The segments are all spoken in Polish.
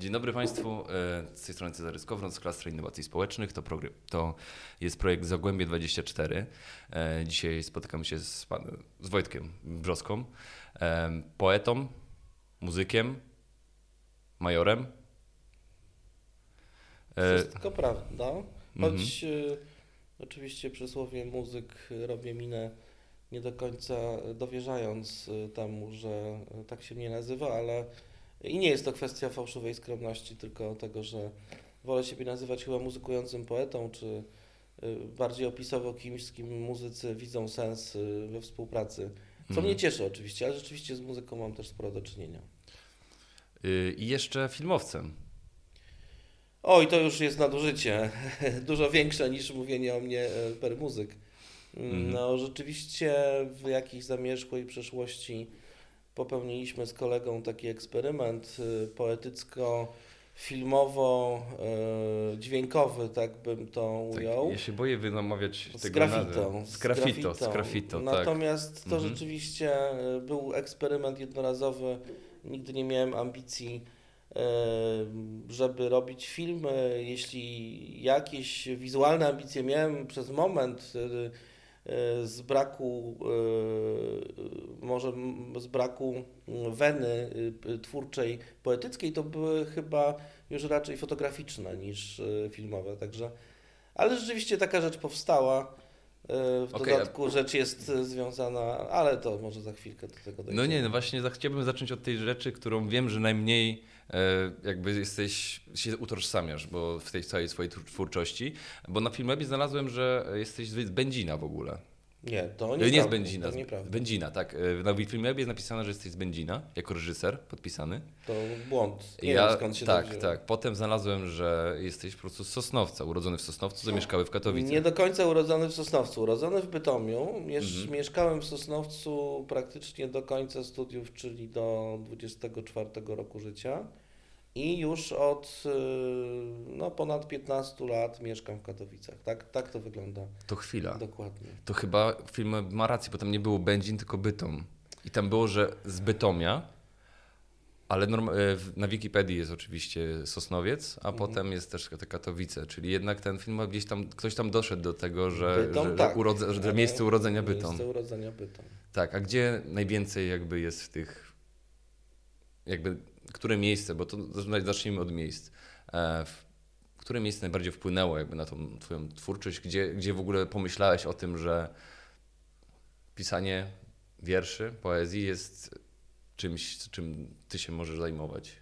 Dzień dobry Państwu, z tej strony Cezary Skowron z Klastra Innowacji Społecznych. To jest projekt Zagłębie24. Dzisiaj spotykam się z Wojtkiem Brzóską, poetą, muzykiem, majorem. Wszystko prawda, choć oczywiście przysłowie muzyk robię minę nie do końca dowierzając temu, że tak się mnie nazywa, ale i nie jest to kwestia fałszywej skromności, tylko tego, że wolę siebie nazywać chyba muzykującym poetą, czy bardziej opisowo kimś, z kim muzycy widzą sens we współpracy. Co mnie cieszy oczywiście, ale rzeczywiście z muzyką mam też sporo do czynienia. I jeszcze filmowcem. Oj, to już jest nadużycie. Dużo większe niż mówienie o mnie per muzyk. No rzeczywiście w jakiejś zamierzchłej przeszłości popełniliśmy z kolegą taki eksperyment poetycko-filmowo-dźwiękowy, tak bym to ujął. Tak, ja się boję wynamawiać z tego nazwy. Z Graffito. Natomiast to rzeczywiście był eksperyment jednorazowy. Nigdy nie miałem ambicji, żeby robić filmy. Jeśli jakieś wizualne ambicje miałem przez moment, z braku weny twórczej, poetyckiej, to były chyba już raczej fotograficzne niż filmowe, także, ale rzeczywiście taka rzecz powstała. W dodatku rzecz jest związana, ale to może za chwilkę do tego dojdziemy. Właśnie chciałbym zacząć od tej rzeczy, którą wiem, że najmniej jakby się utożsamiasz, bo w tej całej swojej twórczości, bo na FilmWebie znalazłem, że jesteś z Będzina w ogóle. Nie, to nie jest Będzina. Będzina, tak. Na FilmWebie jest napisane, że jesteś z Będzina, jako reżyser podpisany. To błąd. Nie wiem skąd się tak dowiedziałem. Tak. Potem znalazłem, że jesteś po prostu z Sosnowca, urodzony w Sosnowcu, zamieszkały w Katowicach. Nie do końca urodzony w Sosnowcu, urodzony w Bytomiu. Mieszkałem w Sosnowcu praktycznie do końca studiów, czyli do 24 roku życia. I już od ponad 15 lat mieszkam w Katowicach. Tak to wygląda. To chwila. Dokładnie. To chyba film ma rację, bo tam nie było Będzin, tylko Bytom. I tam było, że z Bytomia, ale na Wikipedii jest oczywiście Sosnowiec, a potem jest też te Katowice. Czyli jednak ten film gdzieś tam, ktoś tam doszedł do tego, że miejsce urodzenia Bytom. Miejsce urodzenia Bytom. Tak, a gdzie najwięcej jakby jest w tych które miejsce, bo to zacznijmy od miejsc, które miejsce najbardziej wpłynęło jakby na tą twoją twórczość, gdzie w ogóle pomyślałeś o tym, że pisanie wierszy, poezji jest czymś, czym ty się możesz zajmować,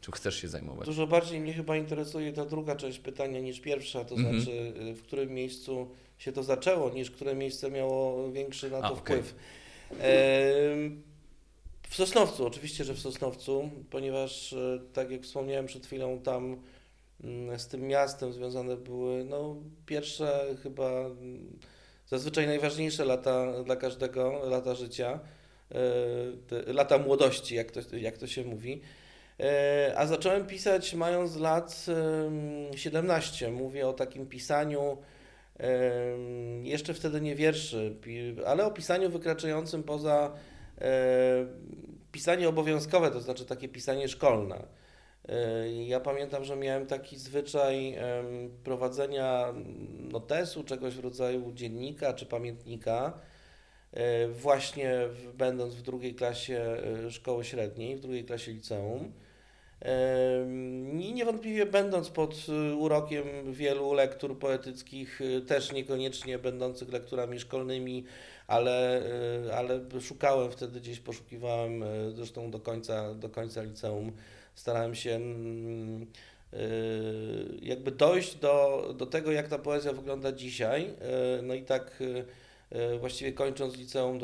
czym chcesz się zajmować? Dużo bardziej mnie chyba interesuje ta druga część pytania niż pierwsza, to znaczy w którym miejscu się to zaczęło, niż które miejsce miało większy na to wpływ. W Sosnowcu, oczywiście, że w Sosnowcu, ponieważ tak jak wspomniałem przed chwilą, tam z tym miastem związane były pierwsze chyba zazwyczaj najważniejsze lata dla każdego, lata życia, lata młodości, jak to się mówi. A zacząłem pisać mając lat 17, mówię o takim pisaniu, jeszcze wtedy nie wierszy, ale o pisaniu wykraczającym poza pisanie obowiązkowe, to znaczy takie pisanie szkolne. Ja pamiętam, że miałem taki zwyczaj prowadzenia notesu, czegoś w rodzaju dziennika czy pamiętnika, właśnie będąc w drugiej klasie szkoły średniej, w drugiej klasie liceum. I niewątpliwie będąc pod urokiem wielu lektur poetyckich, też niekoniecznie będących lekturami szkolnymi, ale szukałem wtedy, gdzieś poszukiwałem, zresztą do końca liceum, starałem się jakby dojść do tego, jak ta poezja wygląda dzisiaj. No i tak właściwie kończąc liceum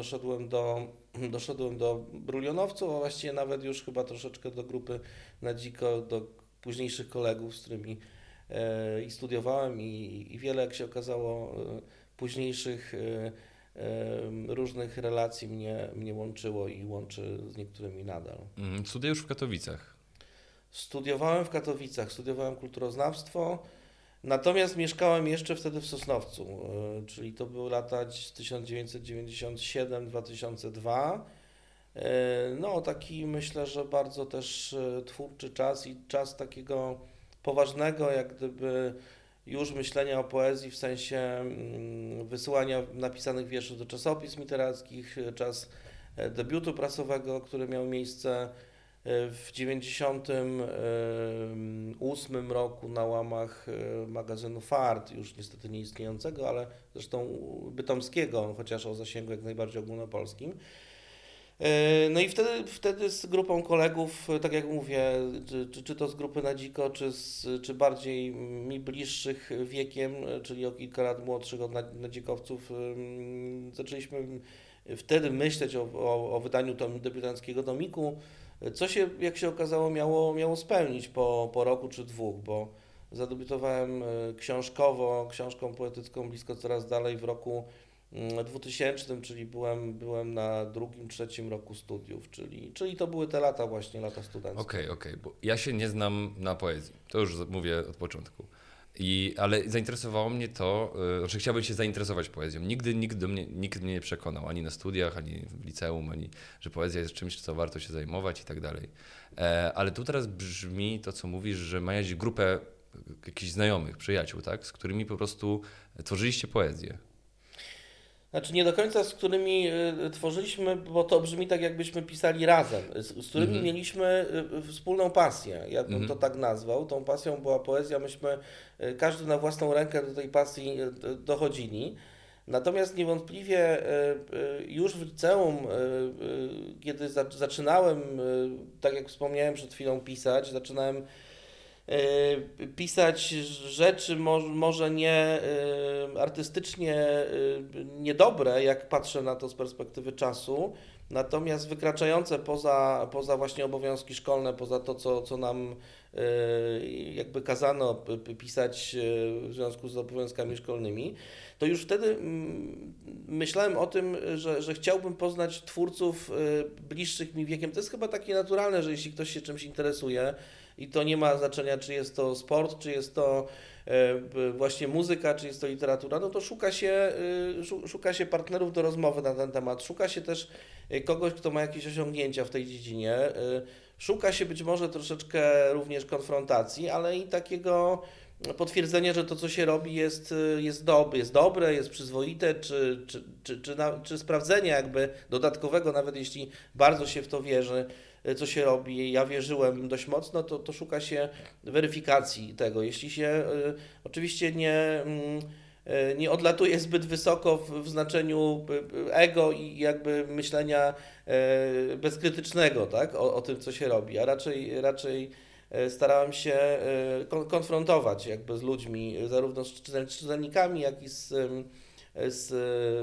doszedłem do brulionowców, a właściwie nawet już chyba troszeczkę do grupy Na Dziko, do późniejszych kolegów, z którymi i studiowałem i wiele, jak się okazało, późniejszych różnych relacji mnie łączyło i łączy z niektórymi nadal. Studiujesz w Katowicach? Studiowałem w Katowicach, studiowałem kulturoznawstwo, natomiast mieszkałem jeszcze wtedy w Sosnowcu, czyli to były lata 1997-2002. No taki myślę, że bardzo też twórczy czas i czas takiego poważnego jak gdyby już myślenia o poezji w sensie wysyłania napisanych wierszy do czasopism literackich, czas debiutu prasowego, który miał miejsce w 1998 roku na łamach magazynu Fart, już niestety nieistniejącego, ale zresztą bytomskiego, chociaż o zasięgu jak najbardziej ogólnopolskim. No i wtedy z grupą kolegów, tak jak mówię, czy to z grupy Na Dziko, czy bardziej mi bliższych wiekiem, czyli o kilka lat młodszych od nadzikowców, zaczęliśmy wtedy myśleć o wydaniu debiutanckiego tomiku, co się, jak się okazało, miało spełnić po roku czy dwóch, bo zadebiutowałem książką poetycką Blisko coraz dalej w roku 2000, czyli byłem na drugim, trzecim roku studiów, czyli to były te lata właśnie, lata studenckie. Okej, bo ja się nie znam na poezji, to już mówię od początku. Ale zainteresowało mnie to, że chciałbym się zainteresować poezją. Nigdy nikt mnie nie przekonał, ani na studiach, ani w liceum, ani że poezja jest czymś, co warto się zajmować i tak dalej. Ale tu teraz brzmi to, co mówisz, że miałeś grupę jakichś znajomych, przyjaciół, tak, z którymi po prostu tworzyliście poezję. Znaczy nie do końca, z którymi tworzyliśmy, bo to brzmi tak, jakbyśmy pisali razem, z którymi mieliśmy wspólną pasję, ja bym to tak nazwał. Tą pasją była poezja, myśmy każdy na własną rękę do tej pasji dochodzili. Natomiast niewątpliwie już w liceum, kiedy zaczynałem, tak jak wspomniałem przed chwilą, pisać, zaczynałem pisać rzeczy może nie artystycznie niedobre, jak patrzę na to z perspektywy czasu, natomiast wykraczające poza właśnie obowiązki szkolne, poza to, co nam jakby kazano pisać w związku z obowiązkami szkolnymi, to już wtedy myślałem o tym, że chciałbym poznać twórców bliższych mi wiekiem. To jest chyba takie naturalne, że jeśli ktoś się czymś interesuje, i to nie ma znaczenia, czy jest to sport, czy jest to właśnie muzyka, czy jest to literatura, no to szuka się partnerów do rozmowy na ten temat, szuka się też kogoś, kto ma jakieś osiągnięcia w tej dziedzinie, szuka się być może troszeczkę również konfrontacji, ale i takiego potwierdzenia, że to, co się robi jest dobre, jest przyzwoite, czy sprawdzenia jakby dodatkowego, nawet jeśli bardzo się w to wierzy, co się robi, ja wierzyłem dość mocno, to szuka się weryfikacji tego. Jeśli się oczywiście nie odlatuje zbyt wysoko w znaczeniu ego i jakby myślenia bezkrytycznego, tak, o tym, co się robi, a raczej starałem się konfrontować jakby z ludźmi, zarówno z czytelnikami, jak i z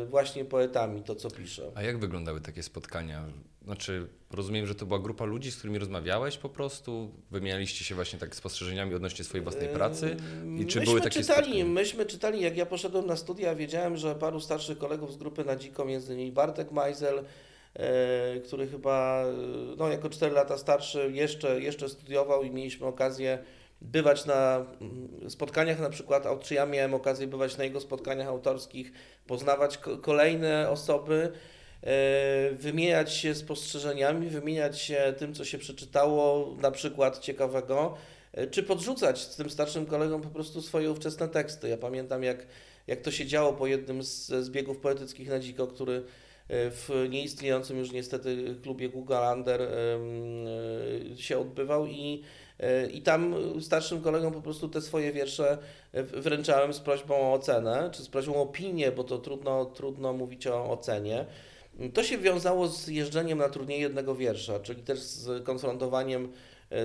właśnie poetami, to co piszę. A jak wyglądały takie spotkania? Znaczy, rozumiem, że to była grupa ludzi, z którymi rozmawiałeś po prostu, wymienialiście się właśnie tak spostrzeżeniami odnośnie swojej własnej pracy? I czy były takie spotkania? Myśmy czytali, jak ja poszedłem na studia, wiedziałem, że paru starszych kolegów z grupy Na Dziko, między innymi Bartek Majzel, który chyba jako 4 lata starszy jeszcze studiował i mieliśmy okazję bywać na spotkaniach na przykład, czy ja miałem okazję bywać na jego spotkaniach autorskich, poznawać kolejne osoby, wymieniać się spostrzeżeniami, wymieniać się tym, co się przeczytało, na przykład ciekawego, czy podrzucać tym starszym kolegom po prostu swoje ówczesne teksty. Ja pamiętam, jak to się działo po jednym z biegów poetyckich Na Dziko, który w nieistniejącym już niestety klubie Google Lander się odbywał i tam starszym kolegom po prostu te swoje wiersze wręczałem z prośbą o ocenę, czy z prośbą o opinię, bo to trudno mówić o ocenie. To się wiązało z jeżdżeniem na turniej jednego wiersza, czyli też z konfrontowaniem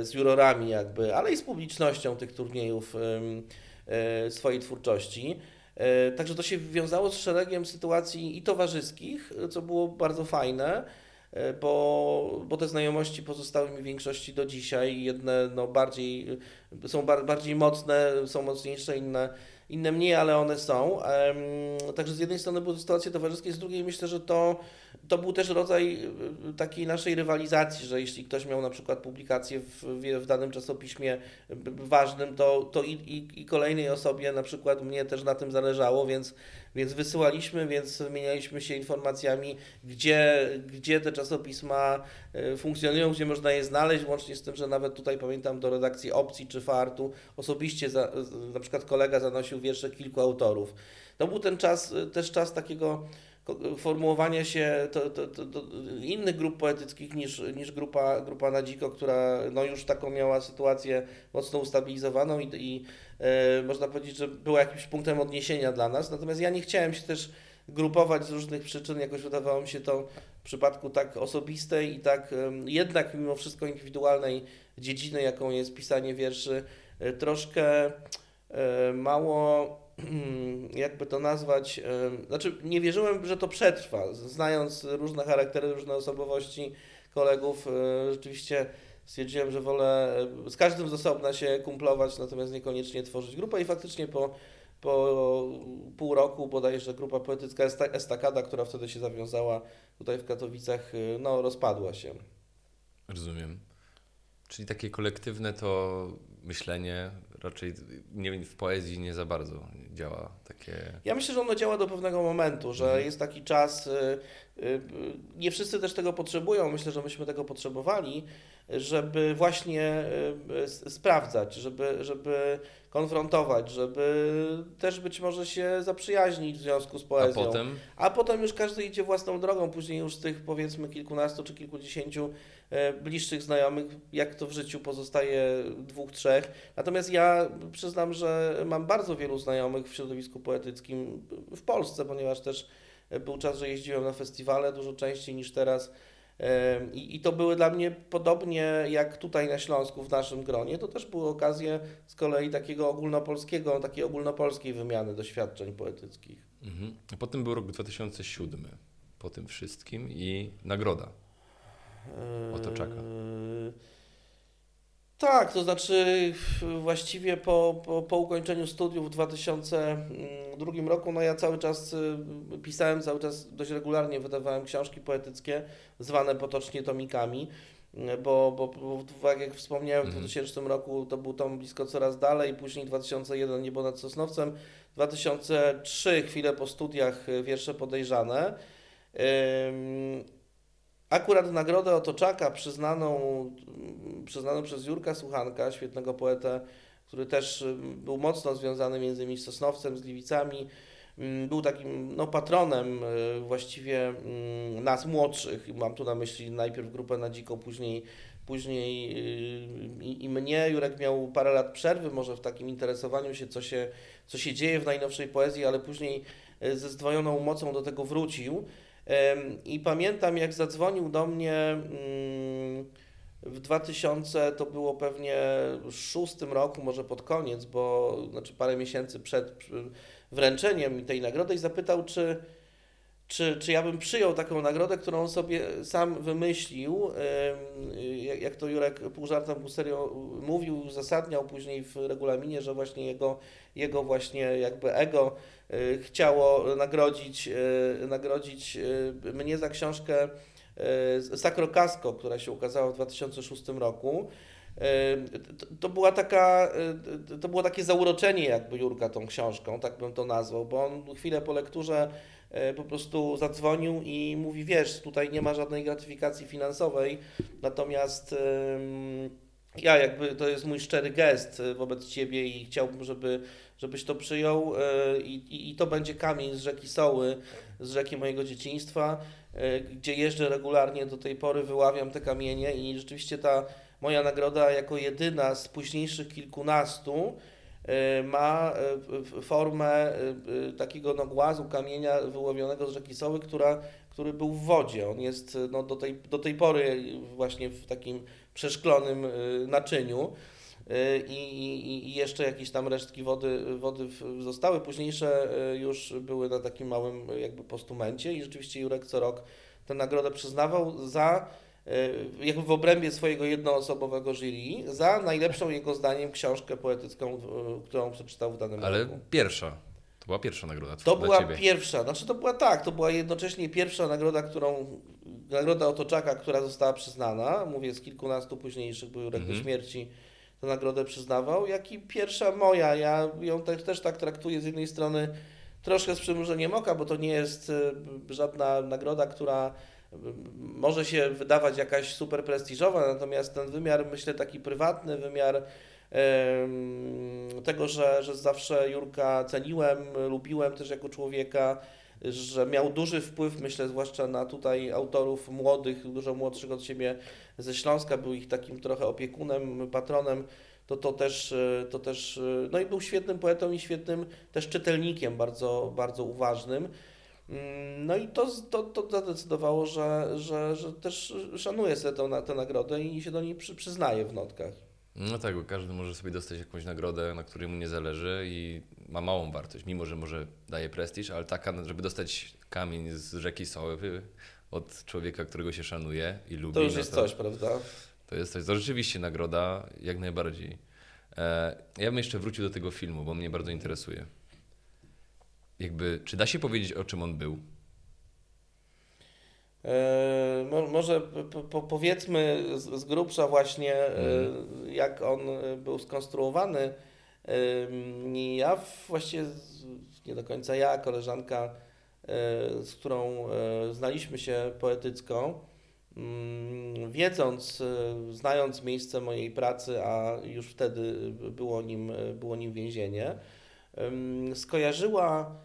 z jurorami jakby, ale i z publicznością tych turniejów swojej twórczości. Także to się wiązało z szeregiem sytuacji i towarzyskich, co było bardzo fajne, bo te znajomości pozostały mi w większości do dzisiaj. Jedne bardziej mocne, są mocniejsze, inne mniej, ale one są. Także z jednej strony były sytuacje towarzyskie, z drugiej myślę, że to To był też rodzaj takiej naszej rywalizacji, że jeśli ktoś miał na przykład publikację w danym czasopiśmie ważnym, to i kolejnej osobie, na przykład mnie też na tym zależało, więc wysyłaliśmy, więc wymienialiśmy się informacjami, gdzie te czasopisma funkcjonują, gdzie można je znaleźć, łącznie z tym, że nawet tutaj pamiętam do redakcji Opcji czy Fartu osobiście na przykład kolega zanosił wiersze kilku autorów. To był ten czas, też czas takiego formułowania się innych grup poetyckich niż grupa Na Dziko, która no już taką miała sytuację mocno ustabilizowaną i można powiedzieć, że była jakimś punktem odniesienia dla nas. Natomiast ja nie chciałem się też grupować z różnych przyczyn, jakoś wydawało mi się to w przypadku tak osobistej i tak jednak mimo wszystko indywidualnej dziedziny, jaką jest pisanie wierszy, troszkę mało... jakby to nazwać, znaczy nie wierzyłem, że to przetrwa, znając różne charaktery, różne osobowości kolegów, rzeczywiście stwierdziłem, że wolę z każdym z osobna się kumplować, natomiast niekoniecznie tworzyć grupę i faktycznie po pół roku bodajże grupa poetycka Estakada, która wtedy się zawiązała tutaj w Katowicach, no rozpadła się. Rozumiem. Czyli takie kolektywne to myślenie raczej nie, w poezji nie za bardzo działa takie... Ja myślę, że ono działa do pewnego momentu, że jest taki czas, nie wszyscy też tego potrzebują, myślę, że myśmy tego potrzebowali, żeby właśnie sprawdzać, żeby konfrontować, żeby też być może się zaprzyjaźnić w związku z poezją. A potem już każdy idzie własną drogą, później już z tych powiedzmy kilkunastu czy kilkudziesięciu bliższych znajomych, jak to w życiu pozostaje dwóch, trzech. Natomiast ja przyznam, że mam bardzo wielu znajomych w środowisku poetyckim w Polsce, ponieważ też był czas, że jeździłem na festiwale dużo częściej niż teraz. I to były dla mnie, podobnie jak tutaj na Śląsku w naszym gronie, to też były okazje z kolei takiej ogólnopolskiej wymiany doświadczeń poetyckich. Mhm. A potem był rok 2007, po tym wszystkim i nagroda Otoczaka. Tak, to znaczy właściwie po ukończeniu studiów w 2002 roku, no ja cały czas pisałem, cały czas dość regularnie wydawałem książki poetyckie, zwane potocznie tomikami, bo jak wspomniałem, w 2000 roku to był tom Blisko Coraz Dalej, później 2001 Niebo nad Sosnowcem, 2003 chwilę po studiach Wiersze podejrzane. Akurat nagrodę Otoczaka przyznaną przez Jurka Słuchanka, świetnego poetę, który też był mocno związany między innymi z Sosnowcem, z Gliwicami. Był takim patronem właściwie nas młodszych. Mam tu na myśli najpierw grupę Na Dziko, później i mnie. Jurek miał parę lat przerwy może w takim interesowaniu się, co się dzieje w najnowszej poezji, ale później ze zdwojoną mocą do tego wrócił. I pamiętam, jak zadzwonił do mnie w 2000, to było pewnie w 2006 roku, może pod koniec, bo znaczy parę miesięcy przed wręczeniem tej nagrody i zapytał, czy ja bym przyjął taką nagrodę, którą on sobie sam wymyślił, jak to Jurek pół żartem, pół serio mówił, uzasadniał później w regulaminie, że właśnie jego właśnie jakby ego chciało nagrodzić mnie za książkę Sacro Casco, która się ukazała w 2006 roku. To było takie zauroczenie jakby Jurka tą książką, tak bym to nazwał, bo on chwilę po lekturze po prostu zadzwonił i mówi, wiesz, tutaj nie ma żadnej gratyfikacji finansowej, natomiast ja jakby to jest mój szczery gest wobec Ciebie i chciałbym, żebyś to przyjął i to będzie kamień z rzeki Soły, z rzeki mojego dzieciństwa, gdzie jeżdżę regularnie do tej pory, wyławiam te kamienie i rzeczywiście ta moja nagroda jako jedyna z późniejszych kilkunastu ma formę takiego głazu kamienia wyłowionego z rzeki Soły, który był w wodzie. On jest do tej pory właśnie w takim przeszklonym naczyniu i jeszcze jakieś tam resztki wody zostały. Późniejsze już były na takim małym jakby postumencie i rzeczywiście Jurek co rok tę nagrodę przyznawał za... jakby w obrębie swojego jednoosobowego jury za najlepszą jego zdaniem książkę poetycką, którą przeczytał w danym roku. Ale pierwsza. To była pierwsza nagroda dla Ciebie. To była pierwsza, znaczy to była jednocześnie pierwsza nagroda, nagroda Otoczaka, która została przyznana. Mówię, z kilkunastu późniejszych, bo Jurek do śmierci tę nagrodę przyznawał, jak i pierwsza moja. Ja ją też tak traktuję z jednej strony troszkę z przymrużeniem oka, bo to nie jest żadna nagroda, która może się wydawać jakaś super prestiżowa, natomiast ten wymiar, myślę, taki prywatny, wymiar tego, że zawsze Jurka ceniłem, lubiłem też jako człowieka, że miał duży wpływ, myślę, zwłaszcza na tutaj autorów młodych, dużo młodszych od siebie ze Śląska, był ich takim trochę opiekunem, patronem, to też, no i był świetnym poetą i świetnym też czytelnikiem, bardzo, bardzo uważnym. No i to zadecydowało, że też szanuję sobie tę nagrodę i się do niej przyznaję w notkach. No tak, bo każdy może sobie dostać jakąś nagrodę, na której mu nie zależy i ma małą wartość, mimo że może daje prestiż, ale taka, żeby dostać kamień z rzeki Soły od człowieka, którego się szanuje i lubi. To już jest coś, prawda? To jest coś. To rzeczywiście nagroda, jak najbardziej. Ja bym jeszcze wrócił do tego filmu, bo mnie bardzo interesuje. Czy da się powiedzieć, o czym on był? Może powiedzmy z grubsza właśnie, jak on był skonstruowany. Ja właściwie, nie do końca ja, koleżanka, z którą znaliśmy się poetycko, znając miejsce mojej pracy, a już wtedy było nim więzienie, skojarzyła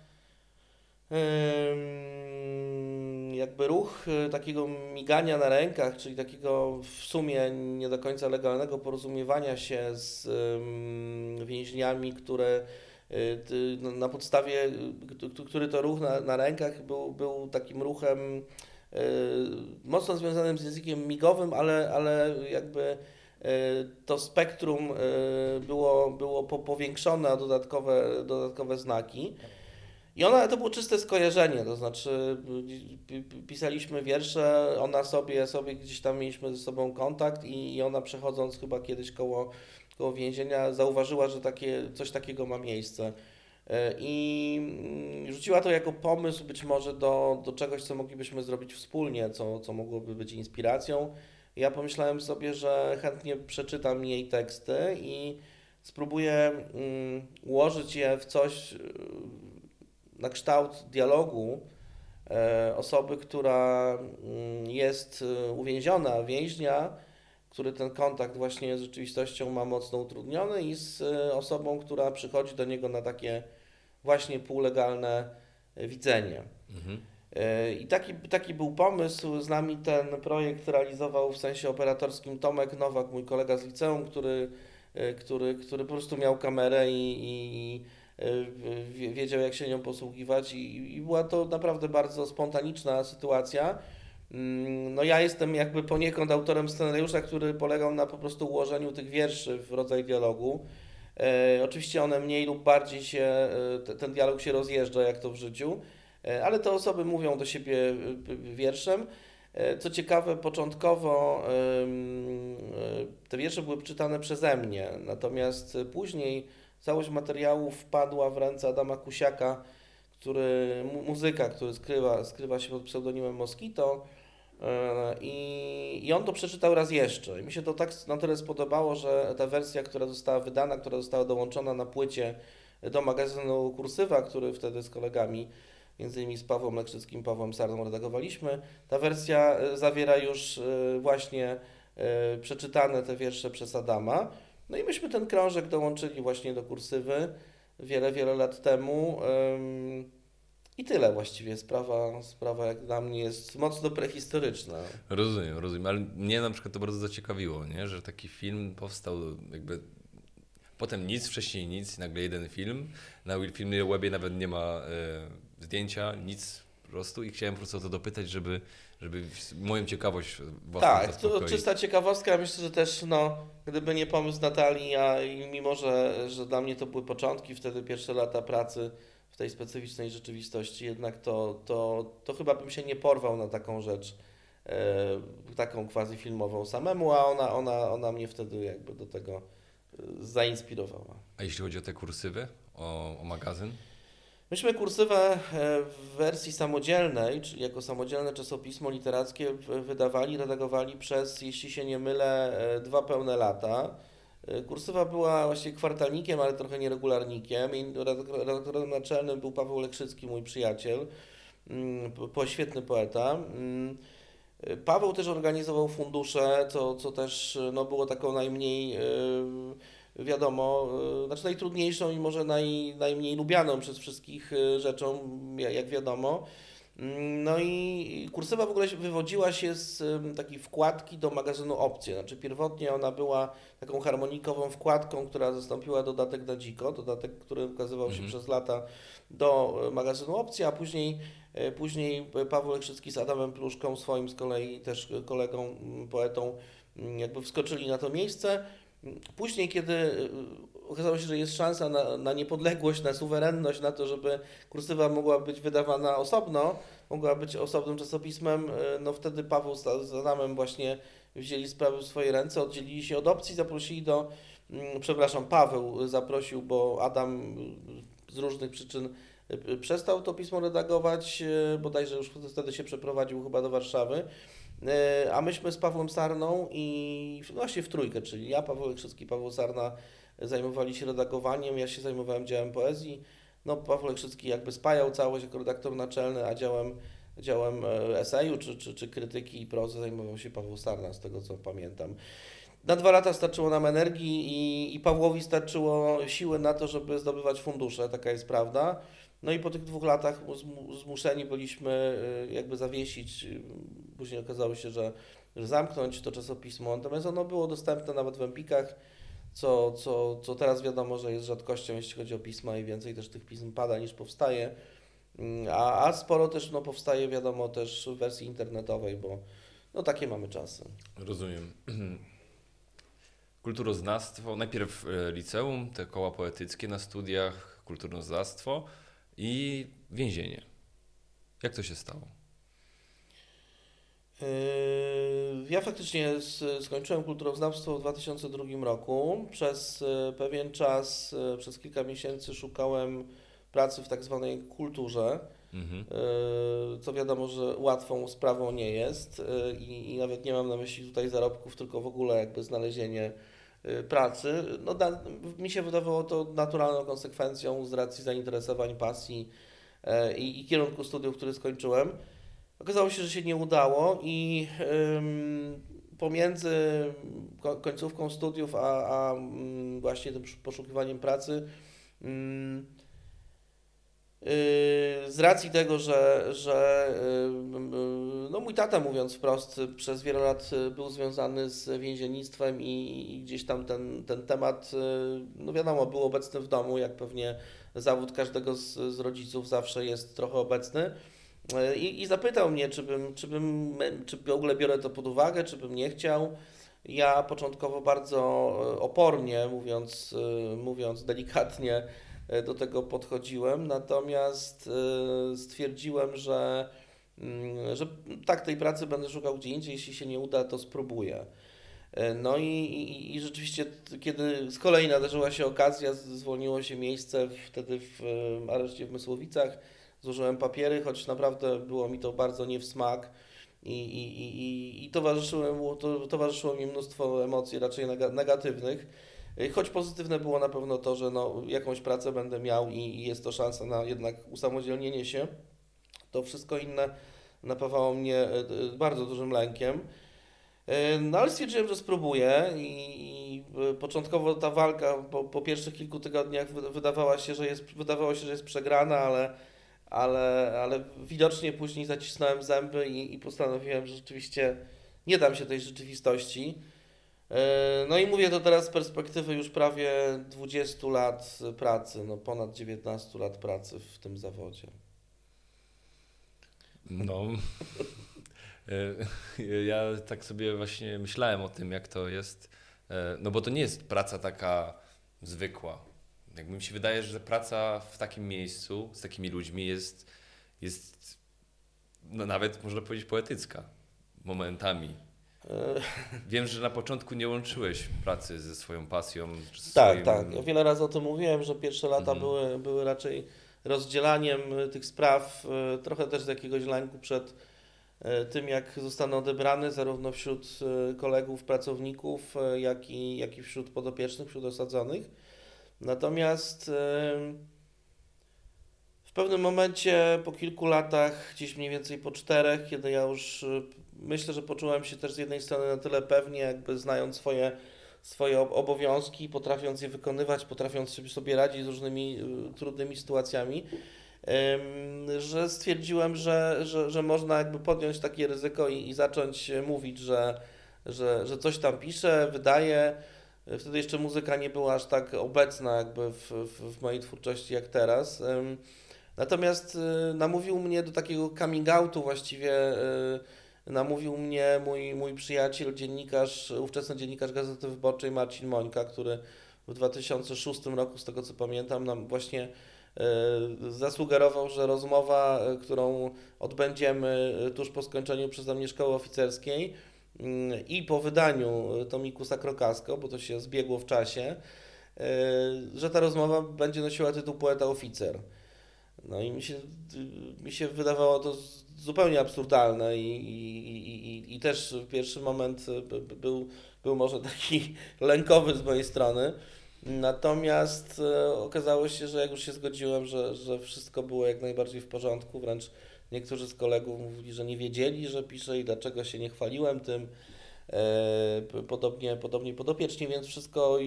jakby ruch takiego migania na rękach, czyli takiego w sumie nie do końca legalnego porozumiewania się z więźniami, który to ruch na rękach był takim ruchem mocno związanym z językiem migowym, ale jakby to spektrum było powiększone, a dodatkowe znaki. I to było czyste skojarzenie, to znaczy pisaliśmy wiersze, ona sobie gdzieś tam mieliśmy ze sobą kontakt i ona, przechodząc chyba kiedyś koło więzienia, zauważyła, że coś takiego ma miejsce. I rzuciła to jako pomysł być może do czegoś, co moglibyśmy zrobić wspólnie, co mogłoby być inspiracją. Ja pomyślałem sobie, że chętnie przeczytam jej teksty i spróbuję ułożyć je w coś na kształt dialogu osoby, która jest uwięziona, więźnia, który ten kontakt właśnie z rzeczywistością ma mocno utrudniony, i z osobą, która przychodzi do niego na takie właśnie półlegalne widzenie. Mhm. I taki był pomysł. Z nami ten projekt realizował w sensie operatorskim Tomek Nowak, mój kolega z liceum, który po prostu miał kamerę i wiedział, jak się nią posługiwać, i była to naprawdę bardzo spontaniczna sytuacja. No ja jestem jakby poniekąd autorem scenariusza, który polegał na po prostu ułożeniu tych wierszy w rodzaj dialogu. Oczywiście one mniej lub bardziej ten dialog się rozjeżdża, jak to w życiu, ale te osoby mówią do siebie wierszem. Co ciekawe, początkowo te wiersze były czytane przeze mnie, natomiast później całość materiału wpadła w ręce Adama Kusiaka, który skrywa się pod pseudonimem Mosquito, i on to przeczytał raz jeszcze. I mi się to tak na tyle spodobało, że ta wersja, która została wydana, która została dołączona na płycie do magazynu Kursywa, który wtedy z kolegami, między innymi z Pawłem Lekszyckim, Pawłem Sarną, redagowaliśmy, ta wersja zawiera już właśnie przeczytane te wiersze przez Adama. No i myśmy ten krążek dołączyli właśnie do Kursywy wiele, wiele lat temu. I tyle właściwie. Sprawa jak dla mnie jest mocno prehistoryczna. Rozumiem, ale mnie na przykład to bardzo zaciekawiło, nie? Że taki film powstał jakby potem nic, wcześniej nic, nagle jeden film. Na FilmWebie nawet nie ma zdjęcia, nic po prostu, i chciałem po prostu o to dopytać, żeby moją ciekawość własną zaspokoić. Tak, to czysta ciekawostka. Myślę, że też gdyby nie pomysł Natalii, i mimo że dla mnie to były początki, wtedy pierwsze lata pracy w tej specyficznej rzeczywistości, jednak to chyba bym się nie porwał na taką rzecz, taką quasi filmową samemu, a ona mnie wtedy jakby do tego zainspirowała. A jeśli chodzi o te kursywy, o magazyn? Myśmy Kursywę w wersji samodzielnej, czyli jako samodzielne czasopismo literackie wydawali, redagowali przez, jeśli się nie mylę, 2 pełne lata. Kursywa była właściwie kwartalnikiem, ale trochę nieregularnikiem. Redaktorem naczelnym był Paweł Lekszycki, mój przyjaciel, świetny poeta. Paweł też organizował fundusze, co też było taką najmniej... wiadomo, znaczy najtrudniejszą i może najmniej lubianą przez wszystkich rzeczą, jak wiadomo. No i Kursywa w ogóle wywodziła się z takiej wkładki do magazynu Opcje. Znaczy pierwotnie ona była taką harmonikową wkładką, która zastąpiła dodatek Na Dziko, dodatek, który ukazywał się przez lata do magazynu Opcje, a później Paweł Lekszycki z Adamem Pluszką, swoim z kolei też kolegą, poetą, jakby wskoczyli na to miejsce. Później, kiedy okazało się, że jest szansa na niepodległość, na suwerenność, na to, żeby Kursywa mogła być wydawana osobno, mogła być osobnym czasopismem, no wtedy Paweł z Adamem właśnie wzięli sprawy w swoje ręce, oddzielili się od Opcji, zaprosili Paweł zaprosił, bo Adam z różnych przyczyn przestał to pismo redagować, bodajże już wtedy się przeprowadził chyba do Warszawy. A myśmy z Pawłem Sarną i właśnie w trójkę, czyli ja, Paweł Lekszycki, Paweł Sarna zajmowali się redagowaniem, ja się zajmowałem działem poezji. No, Paweł Lekszycki jakby spajał całość jako redaktor naczelny, a działem eseju czy krytyki i prozy zajmował się Paweł Sarna, z tego co pamiętam. Na 2 lata starczyło nam energii i Pawłowi starczyło siły na to, żeby zdobywać fundusze, taka jest prawda. No i po tych 2 latach zmuszeni byliśmy jakby zawiesić, później okazało się, że zamknąć to czasopismo, natomiast ono było dostępne nawet w Empikach, co teraz wiadomo, że jest rzadkością, jeśli chodzi o pisma i więcej też tych pism pada niż powstaje, a sporo też powstaje wiadomo też w wersji internetowej, bo takie mamy czasy. Rozumiem. Kulturoznawstwo, najpierw liceum, te koła poetyckie na studiach, kulturoznawstwo i więzienie. Jak to się stało? Ja faktycznie skończyłem kulturoznawstwo w 2002 roku. Przez pewien czas, przez kilka miesięcy szukałem pracy w tak zwanej kulturze, co wiadomo, że łatwą sprawą nie jest i nawet nie mam na myśli tutaj zarobków, tylko w ogóle jakby znalezienie pracy. Mi się wydawało to naturalną konsekwencją z racji zainteresowań, pasji i kierunku studiów, który skończyłem. Okazało się, że się nie udało i pomiędzy końcówką studiów a właśnie tym poszukiwaniem pracy z racji tego, że mój tata, mówiąc wprost, przez wiele lat był związany z więziennictwem i gdzieś tam ten temat, wiadomo, był obecny w domu, jak pewnie zawód każdego z rodziców zawsze jest trochę obecny. I zapytał mnie, czy w ogóle biorę to pod uwagę, czy bym nie chciał. Ja początkowo bardzo opornie, mówiąc delikatnie, do tego podchodziłem, natomiast stwierdziłem, że tak, tej pracy będę szukał gdzie indziej, jeśli się nie uda, to spróbuję. No i rzeczywiście, kiedy z kolei nadarzyła się okazja, zwolniło się miejsce wtedy w areszcie w Mysłowicach, złożyłem papiery, choć naprawdę było mi to bardzo nie w smak i towarzyszyło mi mnóstwo emocji raczej negatywnych, choć pozytywne było na pewno to, że jakąś pracę będę miał i jest to szansa na jednak usamodzielnienie się. To wszystko inne napawało mnie bardzo dużym lękiem. No ale stwierdziłem, że spróbuję i początkowo ta walka po pierwszych kilku tygodniach wydawało się, że jest przegrana, ale widocznie później zacisnąłem zęby i postanowiłem, że rzeczywiście nie dam się tej rzeczywistości. No i mówię to teraz z perspektywy już prawie 20 lat pracy, ponad 19 lat pracy w tym zawodzie. Ja tak sobie właśnie myślałem o tym, jak to jest, bo to nie jest praca taka zwykła. Jakby mi się wydaje, że praca w takim miejscu, z takimi ludźmi jest nawet można powiedzieć poetycka momentami. Wiem, że na początku nie łączyłeś pracy ze swoją pasją. Tak, tak. Ja wiele razy o tym mówiłem, że pierwsze lata były raczej rozdzielaniem tych spraw, trochę też z jakiegoś lęku przed tym, jak zostanę odebrany zarówno wśród kolegów, pracowników, jak i wśród podopiecznych, wśród osadzonych. Natomiast w pewnym momencie, po kilku latach, gdzieś mniej więcej po 4, kiedy ja już myślę, że poczułem się też z jednej strony na tyle pewnie, jakby znając swoje obowiązki, potrafiąc je wykonywać, potrafiąc sobie radzić z różnymi trudnymi sytuacjami, że stwierdziłem, że można jakby podjąć takie ryzyko i zacząć mówić, że coś tam piszę, wydaję. Wtedy jeszcze muzyka nie była aż tak obecna jakby w mojej twórczości jak teraz. Natomiast namówił mnie do takiego coming outu właściwie, namówił mnie mój przyjaciel, dziennikarz, ówczesny dziennikarz Gazety Wyborczej Marcin Mońka, który w 2006 roku, z tego co pamiętam, nam właśnie zasugerował, że rozmowa, którą odbędziemy tuż po skończeniu przeze mnie szkoły oficerskiej i po wydaniu tomiku Sakrokasko, bo to się zbiegło w czasie, że ta rozmowa będzie nosiła tytuł Poeta Oficer. No i mi się wydawało to zupełnie absurdalne i też w pierwszy moment był może taki lękowy z mojej strony. Natomiast okazało się, że jak już się zgodziłem, że wszystko było jak najbardziej w porządku, wręcz niektórzy z kolegów mówili, że nie wiedzieli, że piszę i dlaczego się nie chwaliłem tym, podobnie podopieczni, więc wszystko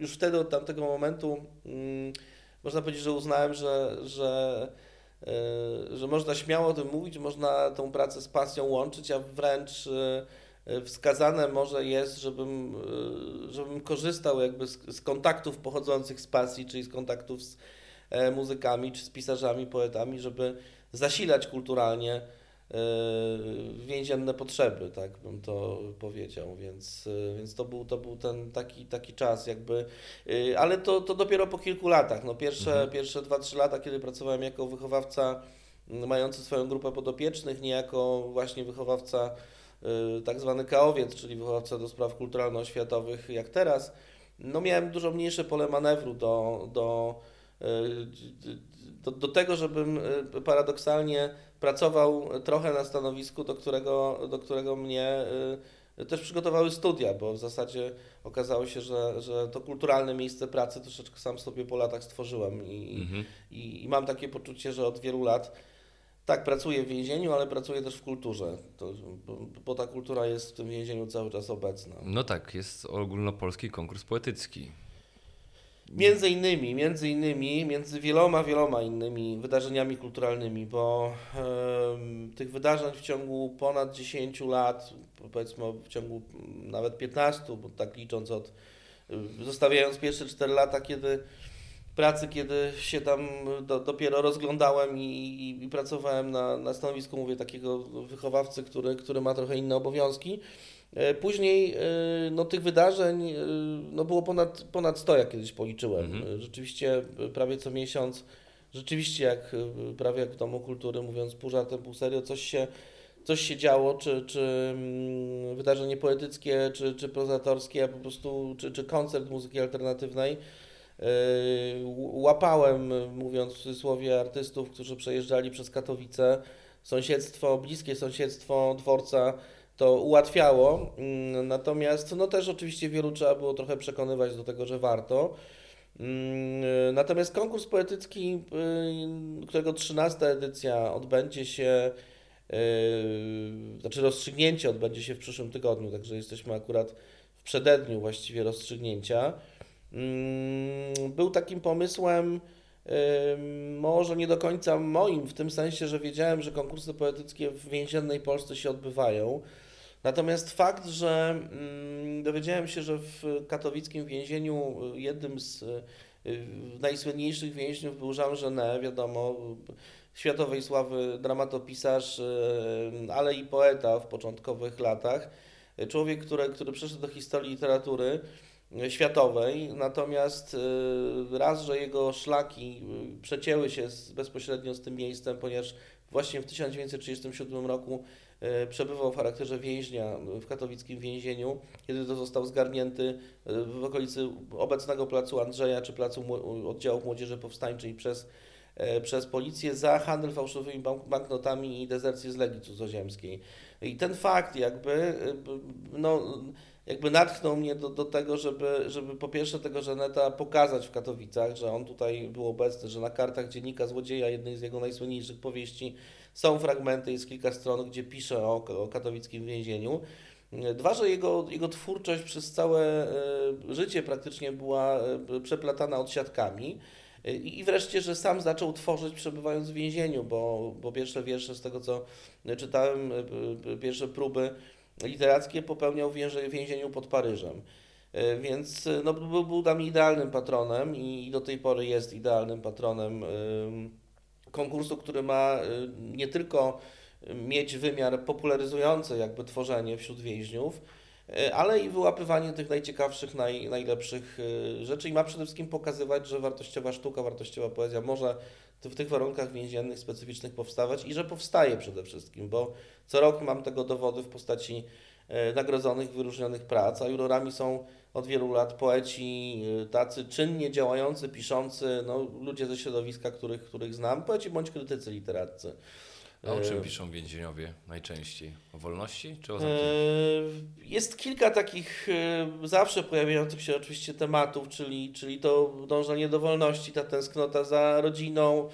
już wtedy od tamtego momentu można powiedzieć, że uznałem, że można śmiało o tym mówić, można tą pracę z pasją łączyć, a wręcz wskazane może jest, żebym korzystał jakby z kontaktów pochodzących z pasji, czyli z kontaktów z muzykami, czy z pisarzami, poetami, żeby zasilać kulturalnie więzienne potrzeby, tak bym to powiedział, więc to był ten taki czas jakby, ale to dopiero po kilku latach, no pierwsze 2-3 lata, kiedy pracowałem jako wychowawca mający swoją grupę podopiecznych, nie jako właśnie wychowawca tak zwany kaowiec, czyli wychowawca do spraw kulturalno-oświatowych jak teraz, no miałem dużo mniejsze pole manewru do tego, żebym paradoksalnie pracował trochę na stanowisku, do którego mnie też przygotowały studia, bo w zasadzie okazało się, że to kulturalne miejsce pracy troszeczkę sam sobie po latach stworzyłem i mam takie poczucie, że od wielu lat tak, pracuję w więzieniu, ale pracuję też w kulturze, bo ta kultura jest w tym więzieniu cały czas obecna. No tak, jest ogólnopolski konkurs poetycki. Między wieloma innymi wydarzeniami kulturalnymi, bo tych wydarzeń w ciągu ponad 10 lat, powiedzmy w ciągu nawet 15, bo tak licząc zostawiając pierwsze 4 lata, kiedy się tam dopiero rozglądałem i pracowałem na stanowisku, mówię, takiego wychowawcy, który ma trochę inne obowiązki. Później no, tych wydarzeń no, było ponad 100, jak kiedyś policzyłem. Rzeczywiście prawie co miesiąc, prawie jak w Domu Kultury, mówiąc pół żartem, pół serio, coś się działo, czy wydarzenie poetyckie, czy prozatorskie, a po prostu, czy koncert muzyki alternatywnej. Łapałem, mówiąc w cudzysłowie, artystów, którzy przejeżdżali przez Katowice. Bliskie sąsiedztwo dworca to ułatwiało, natomiast no też oczywiście wielu trzeba było trochę przekonywać do tego, że warto. Natomiast konkurs poetycki, którego 13. edycja odbędzie się, znaczy rozstrzygnięcie odbędzie się w przyszłym tygodniu, także jesteśmy akurat w przededniu właściwie rozstrzygnięcia. Był takim pomysłem, może nie do końca moim, w tym sensie, że wiedziałem, że konkursy poetyckie w więziennej Polsce się odbywają. Natomiast fakt, że dowiedziałem się, że w katowickim więzieniu jednym z najsłynniejszych więźniów był Jean Genet, wiadomo, światowej sławy dramatopisarz, ale i poeta w początkowych latach. Człowiek, który przeszedł do historii literatury światowej, natomiast raz, że jego szlaki przecięły się bezpośrednio z tym miejscem, ponieważ właśnie w 1937 roku przebywał w charakterze więźnia w katowickim więzieniu, kiedy to został zgarnięty w okolicy obecnego placu Andrzeja czy placu oddziałów młodzieży powstańczej przez przez policję za handel fałszywymi banknotami i dezercję z Legii Cudzoziemskiej. I ten fakt jakby natchnął mnie do tego, żeby po pierwsze tego Geneta pokazać w Katowicach, że on tutaj był obecny, że na kartach Dziennika Złodzieja, jednej z jego najsłynniejszych powieści, są fragmenty, jest kilka stron, gdzie pisze o katowickim więzieniu. Dwa, że jego twórczość przez całe życie praktycznie była przeplatana odsiadkami. I wreszcie, że sam zaczął tworzyć przebywając w więzieniu, bo pierwsze wiersze, z tego co czytałem, pierwsze próby literackie popełniał w więzieniu pod Paryżem. Więc był dla mnie idealnym patronem i do tej pory jest idealnym patronem konkursu, który ma nie tylko mieć wymiar popularyzujący jakby tworzenie wśród więźniów, ale i wyłapywanie tych najciekawszych, najlepszych rzeczy i ma przede wszystkim pokazywać, że wartościowa sztuka, wartościowa poezja może w tych warunkach więziennych, specyficznych powstawać i że powstaje przede wszystkim, bo co rok mam tego dowody w postaci nagrodzonych, wyróżnionych prac, a jurorami są od wielu lat poeci, tacy czynnie działający, piszący, ludzie ze środowiska, których znam, poeci bądź krytycy literaccy. A o czym piszą więzieniowie najczęściej? O wolności czy o zamknięciu? Jest kilka takich zawsze pojawiających się oczywiście tematów, czyli to dążenie do wolności, ta tęsknota za rodziną,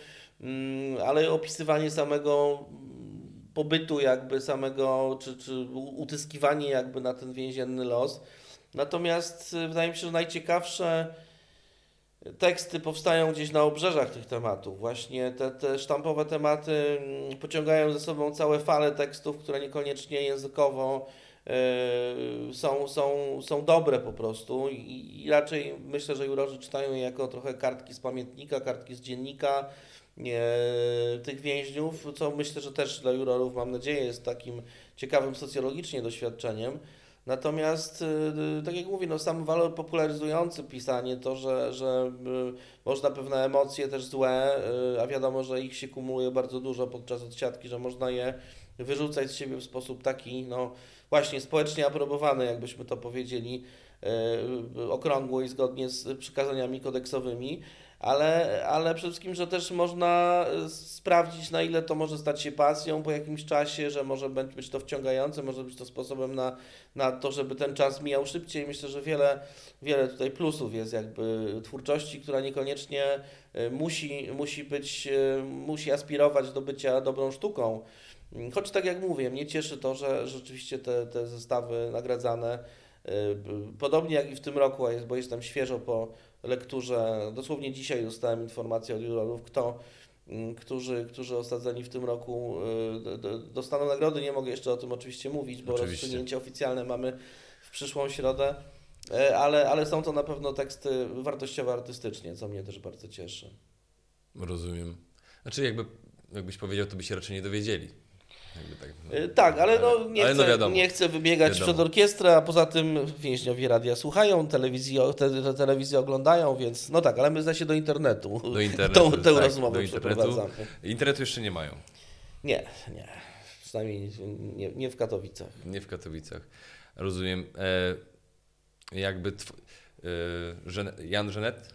ale opisywanie samego pobytu jakby samego, czy utyskiwanie jakby na ten więzienny los. Natomiast wydaje mi się, że najciekawsze teksty powstają gdzieś na obrzeżach tych tematów. Właśnie te sztampowe tematy pociągają ze sobą całe fale tekstów, które niekoniecznie językowo są dobre po prostu i raczej myślę, że jurorzy czytają je jako trochę kartki z pamiętnika, kartki z dziennika tych więźniów, co myślę, że też dla jurorów, mam nadzieję, jest takim ciekawym socjologicznie doświadczeniem. Natomiast, tak jak mówię, sam walor popularyzujący pisanie, to, że można pewne emocje też złe, a wiadomo, że ich się kumuluje bardzo dużo podczas odsiadki, że można je wyrzucać z siebie w sposób taki, właśnie społecznie aprobowany, jakbyśmy to powiedzieli, okrągły i zgodnie z przykazaniami kodeksowymi, ale przede wszystkim, że też można sprawdzić, na ile to może stać się pasją po jakimś czasie, że może być to wciągające, może być to sposobem na to, żeby ten czas mijał szybciej. Myślę, że wiele tutaj plusów jest jakby twórczości, która niekoniecznie musi aspirować do bycia dobrą sztuką. Choć tak jak mówię, mnie cieszy to, że rzeczywiście te zestawy nagradzane, podobnie jak i w tym roku, bo jestem świeżo po lekturze, dosłownie dzisiaj dostałem informację od jurorów, którzy osadzeni w tym roku dostaną nagrody. Nie mogę jeszcze o tym oczywiście mówić, bo rozstrzygnięcie oficjalne mamy w przyszłą środę, ale są to na pewno teksty wartościowe artystycznie, co mnie też bardzo cieszy. Rozumiem. Znaczy jakbyś powiedział, to by się raczej nie dowiedzieli. Tak, nie chcę wybiegać przed orkiestrę, a poza tym więźniowie radia słuchają, telewizję oglądają, więc ale my zda się do internetu. Do internetu. Tę rozmowę przeprowadzamy. Internetu jeszcze nie mają. Nie. Przynajmniej nie w Katowicach. Nie w Katowicach. Rozumiem. Jean Genet?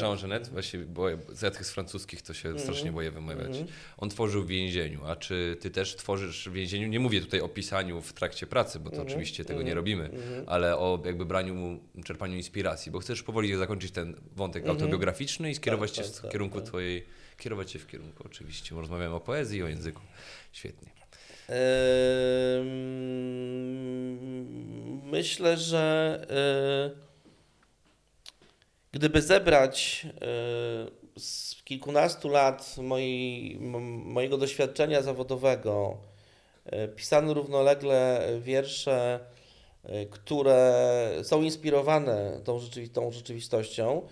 Jean Genet, właśnie, bo ja tych francuskich to się strasznie boję wymawiać. On tworzył w więzieniu, a czy ty też tworzysz w więzieniu? Nie mówię tutaj o pisaniu w trakcie pracy, bo to oczywiście tego nie robimy, ale o jakby czerpaniu inspiracji, bo chcesz powoli zakończyć ten wątek autobiograficzny i kierować się w kierunku oczywiście. Rozmawiamy o poezji i o języku. Świetnie. Myślę, że gdyby zebrać z kilkunastu lat mojego doświadczenia zawodowego, pisane równolegle wiersze, które są inspirowane tą rzeczywistością,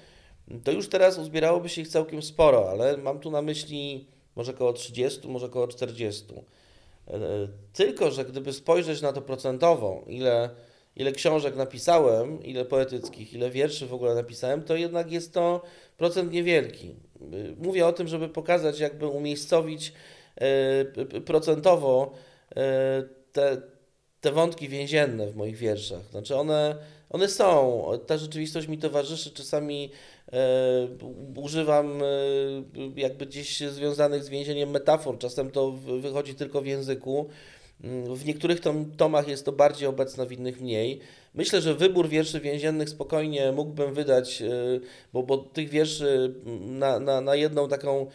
to już teraz uzbierałoby się ich całkiem sporo, ale mam tu na myśli może około 30, może około 40. Tylko że gdyby spojrzeć na to procentowo, ile książek napisałem, ile poetyckich, ile wierszy w ogóle napisałem, to jednak jest to procent niewielki. Mówię o tym, żeby pokazać, jakby umiejscowić procentowo te wątki więzienne w moich wierszach. Znaczy one są, ta rzeczywistość mi towarzyszy, czasami używam jakby gdzieś związanych z więzieniem metafor, czasem to wychodzi tylko w języku. W niektórych tomach jest to bardziej obecne, w innych mniej. Myślę, że wybór wierszy więziennych spokojnie mógłbym wydać, bo tych wierszy na jedną taką,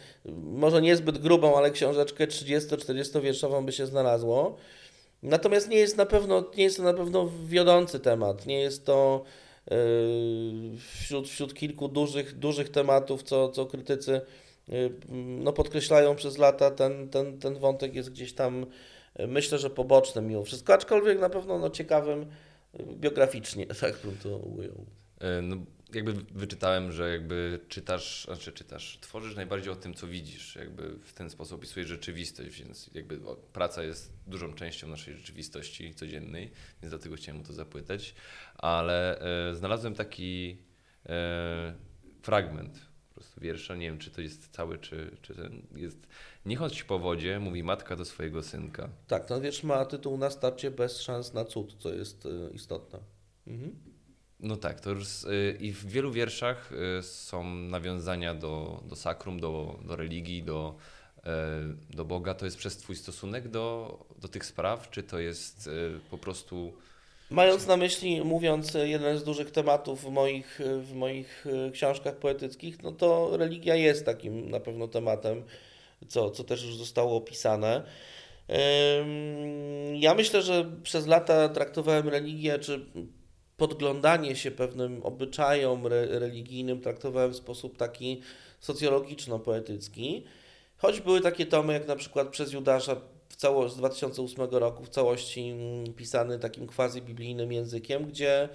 może niezbyt grubą, ale książeczkę 30-40 wierszową by się znalazło. Natomiast nie jest to na pewno wiodący temat, nie jest to wśród kilku dużych tematów, co krytycy no, podkreślają przez lata, ten wątek jest gdzieś tam, myślę, że pobocznym mimo wszystko, aczkolwiek na pewno no, ciekawym biograficznie, tak bym to ujął. No, jakby wyczytałem, że jakby tworzysz najbardziej o tym, co widzisz, jakby w ten sposób opisujesz rzeczywistość, więc jakby praca jest dużą częścią naszej rzeczywistości codziennej, więc dlatego chciałem o to zapytać, ale znalazłem taki fragment po prostu wiersza, nie wiem czy to jest cały, czy ten jest. Nie chodź po wodzie, mówi matka do swojego synka. Tak, ten wiersz ma tytuł Na starcie bez szans na cud, co jest istotne. Mhm. No tak, to już i w wielu wierszach są nawiązania do sakrum, do religii, do Boga. To jest przez twój stosunek do tych spraw, czy to jest po prostu... Mając na myśli, mówiąc, jeden z dużych tematów w moich książkach poetyckich, no to religia jest takim na pewno tematem, co też już zostało opisane. Ja myślę, że przez lata traktowałem religię, czy podglądanie się pewnym obyczajom religijnym traktowałem w sposób taki socjologiczno-poetycki. Choć były takie tomy, jak na przykład przez Judasza z 2008 roku w całości pisany takim quasi-biblijnym językiem, gdzie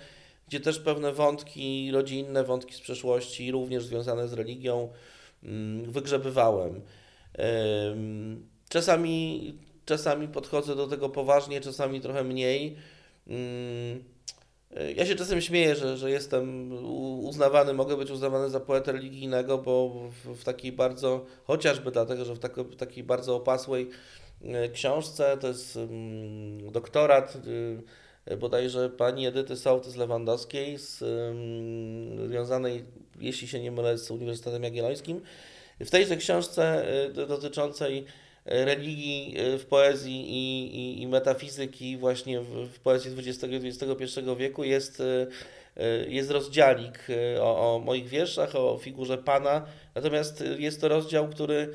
też pewne wątki rodzinne, wątki z przeszłości, również związane z religią, wygrzebywałem. Czasami podchodzę do tego poważnie, czasami trochę mniej. Ja się czasem śmieję, że jestem mogę być uznawany za poetę religijnego, bo w takiej bardzo, chociażby dlatego, że w takiej bardzo opasłej książce, to jest doktorat bodajże pani Edyty Sołtys Lewandowskiej, związanej, jeśli się nie mylę, z Uniwersytetem Jagiellońskim. W tejże książce dotyczącej religii w poezji i metafizyki właśnie w poezji XX i XXI wieku jest rozdziałik o moich wierszach, o figurze Pana, natomiast jest to rozdział, który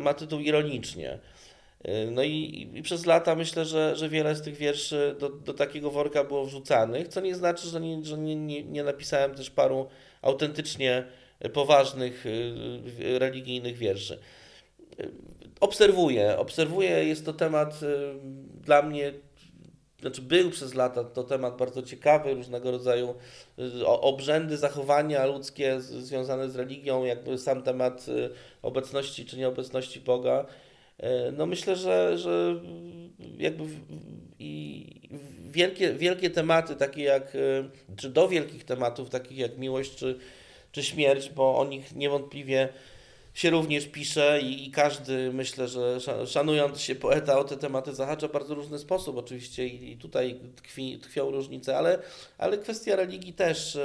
ma tytuł ironicznie. No i przez lata myślę, że wiele z tych wierszy do takiego worka było wrzucanych, co nie znaczy, że nie napisałem też paru autentycznie poważnych religijnych wierszy. Obserwuję, jest to temat dla mnie, znaczy był przez lata to temat bardzo ciekawy, różnego rodzaju obrzędy, zachowania ludzkie związane z religią, jakby sam temat obecności czy nieobecności Boga. No myślę, że jakby wielkie tematy, takie jak, czy do wielkich tematów, takich jak miłość czy śmierć, bo o nich niewątpliwie się również pisze i każdy, myślę, że szanujący się poeta o te tematy zahacza w bardzo różny sposób oczywiście i tutaj tkwią różnice, ale kwestia religii też,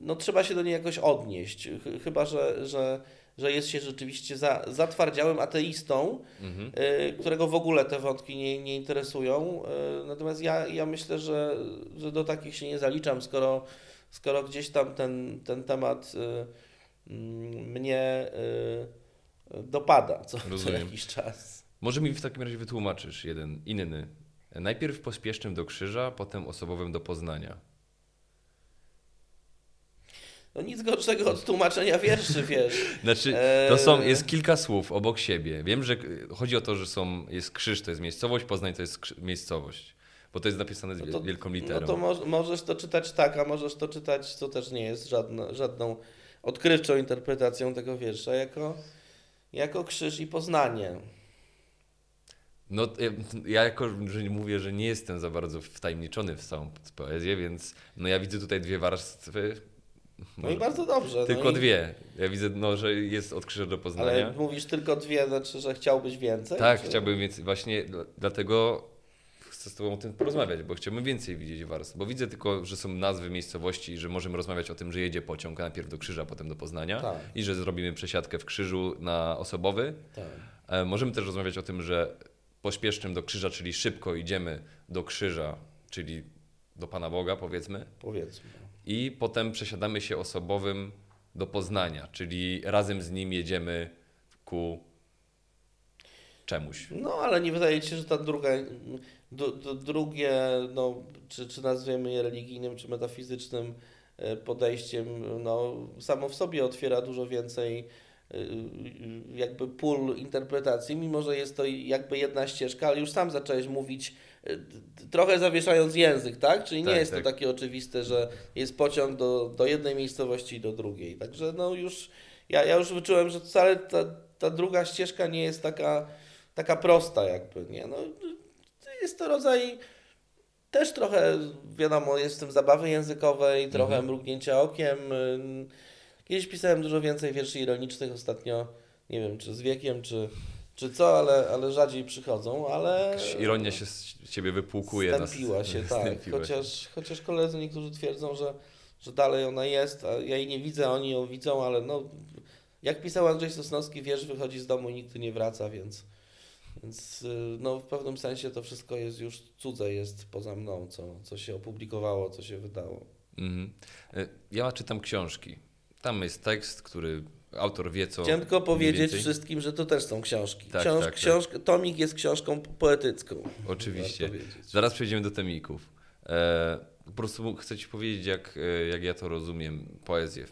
no trzeba się do niej jakoś odnieść, chyba że jest się rzeczywiście zatwardziałym ateistą, którego w ogóle te wątki nie interesują, natomiast ja myślę, że do takich się nie zaliczam, skoro gdzieś tam ten temat mnie dopada co jakiś czas. Może mi w takim razie wytłumaczysz jeden inny. Najpierw pospiesznym do Krzyża, potem osobowym do Poznania. No nic gorszego od tłumaczenia wierszy, wiesz. Znaczy, to jest kilka słów obok siebie. Wiem, że chodzi o to, że jest Krzyż, to jest miejscowość, Poznań to jest miejscowość. Bo to jest napisane z wielką literą. No to możesz to czytać tak, a możesz to czytać, co też nie jest żadną odkrywczą interpretacją tego wiersza jako Krzyż i Poznanie. No ja jako, że mówię, że nie jestem za bardzo wtajemniczony w całą poezję, więc no ja widzę tutaj dwie warstwy. No i bardzo dobrze. Tylko dwie. Ja widzę, że jest od Krzyża do Poznania. Ale mówisz tylko dwie, znaczy, że chciałbyś więcej? Tak, chciałbym więcej. Właśnie dlatego chcę z tobą o tym porozmawiać, bo chciałbym więcej widzieć warstw, bo widzę tylko, że są nazwy miejscowości i że możemy rozmawiać o tym, że jedzie pociąg najpierw do Krzyża, potem do Poznania, tak, i że zrobimy przesiadkę w Krzyżu na Osobowy. Tak. Możemy też rozmawiać o tym, że pośpiesznym do Krzyża, czyli szybko idziemy do Krzyża, czyli do Pana Boga, powiedzmy. Powiedzmy. I potem przesiadamy się Osobowym do Poznania, czyli razem z nim jedziemy ku czemuś. No, ale nie wydaje ci się, że ta drugie, no, czy nazwiemy je religijnym, czy metafizycznym podejściem, no, samo w sobie otwiera dużo więcej jakby pól interpretacji, mimo że jest to jakby jedna ścieżka, ale już sam zacząłeś mówić, trochę zawieszając język, tak? Czyli nie jest to takie oczywiste, że jest pociąg do jednej miejscowości i do drugiej. Także no już, ja już wyczułem, że wcale ta druga ścieżka nie jest taka prosta jakby, nie? No, jest to rodzaj też trochę, wiadomo, jest w tym zabawy językowej, trochę mrugnięcia okiem. Kiedyś pisałem dużo więcej wierszy ironicznych, ostatnio nie wiem, czy z wiekiem, czy co, ale rzadziej przychodzą, ale... Ironia się z ciebie wypłukuje. Stępiła się, tak. Chociaż koledzy niektórzy twierdzą, że dalej ona jest, a ja jej nie widzę, oni ją widzą, ale no... Jak pisał Andrzej Sosnowski, wiersz wychodzi z domu i nigdy nie wraca, więc no, w pewnym sensie to wszystko jest już cudze, jest poza mną, co się opublikowało, co się wydało. Mhm. Ja czytam książki. Tam jest tekst, który autor wie, co... Chciałem tylko powiedzieć wszystkim, że to też są książki. Tak, tak. Tomik jest książką poetycką. Oczywiście. Zaraz przejdziemy do tomików. Po prostu chcę ci powiedzieć, jak ja to rozumiem, poezję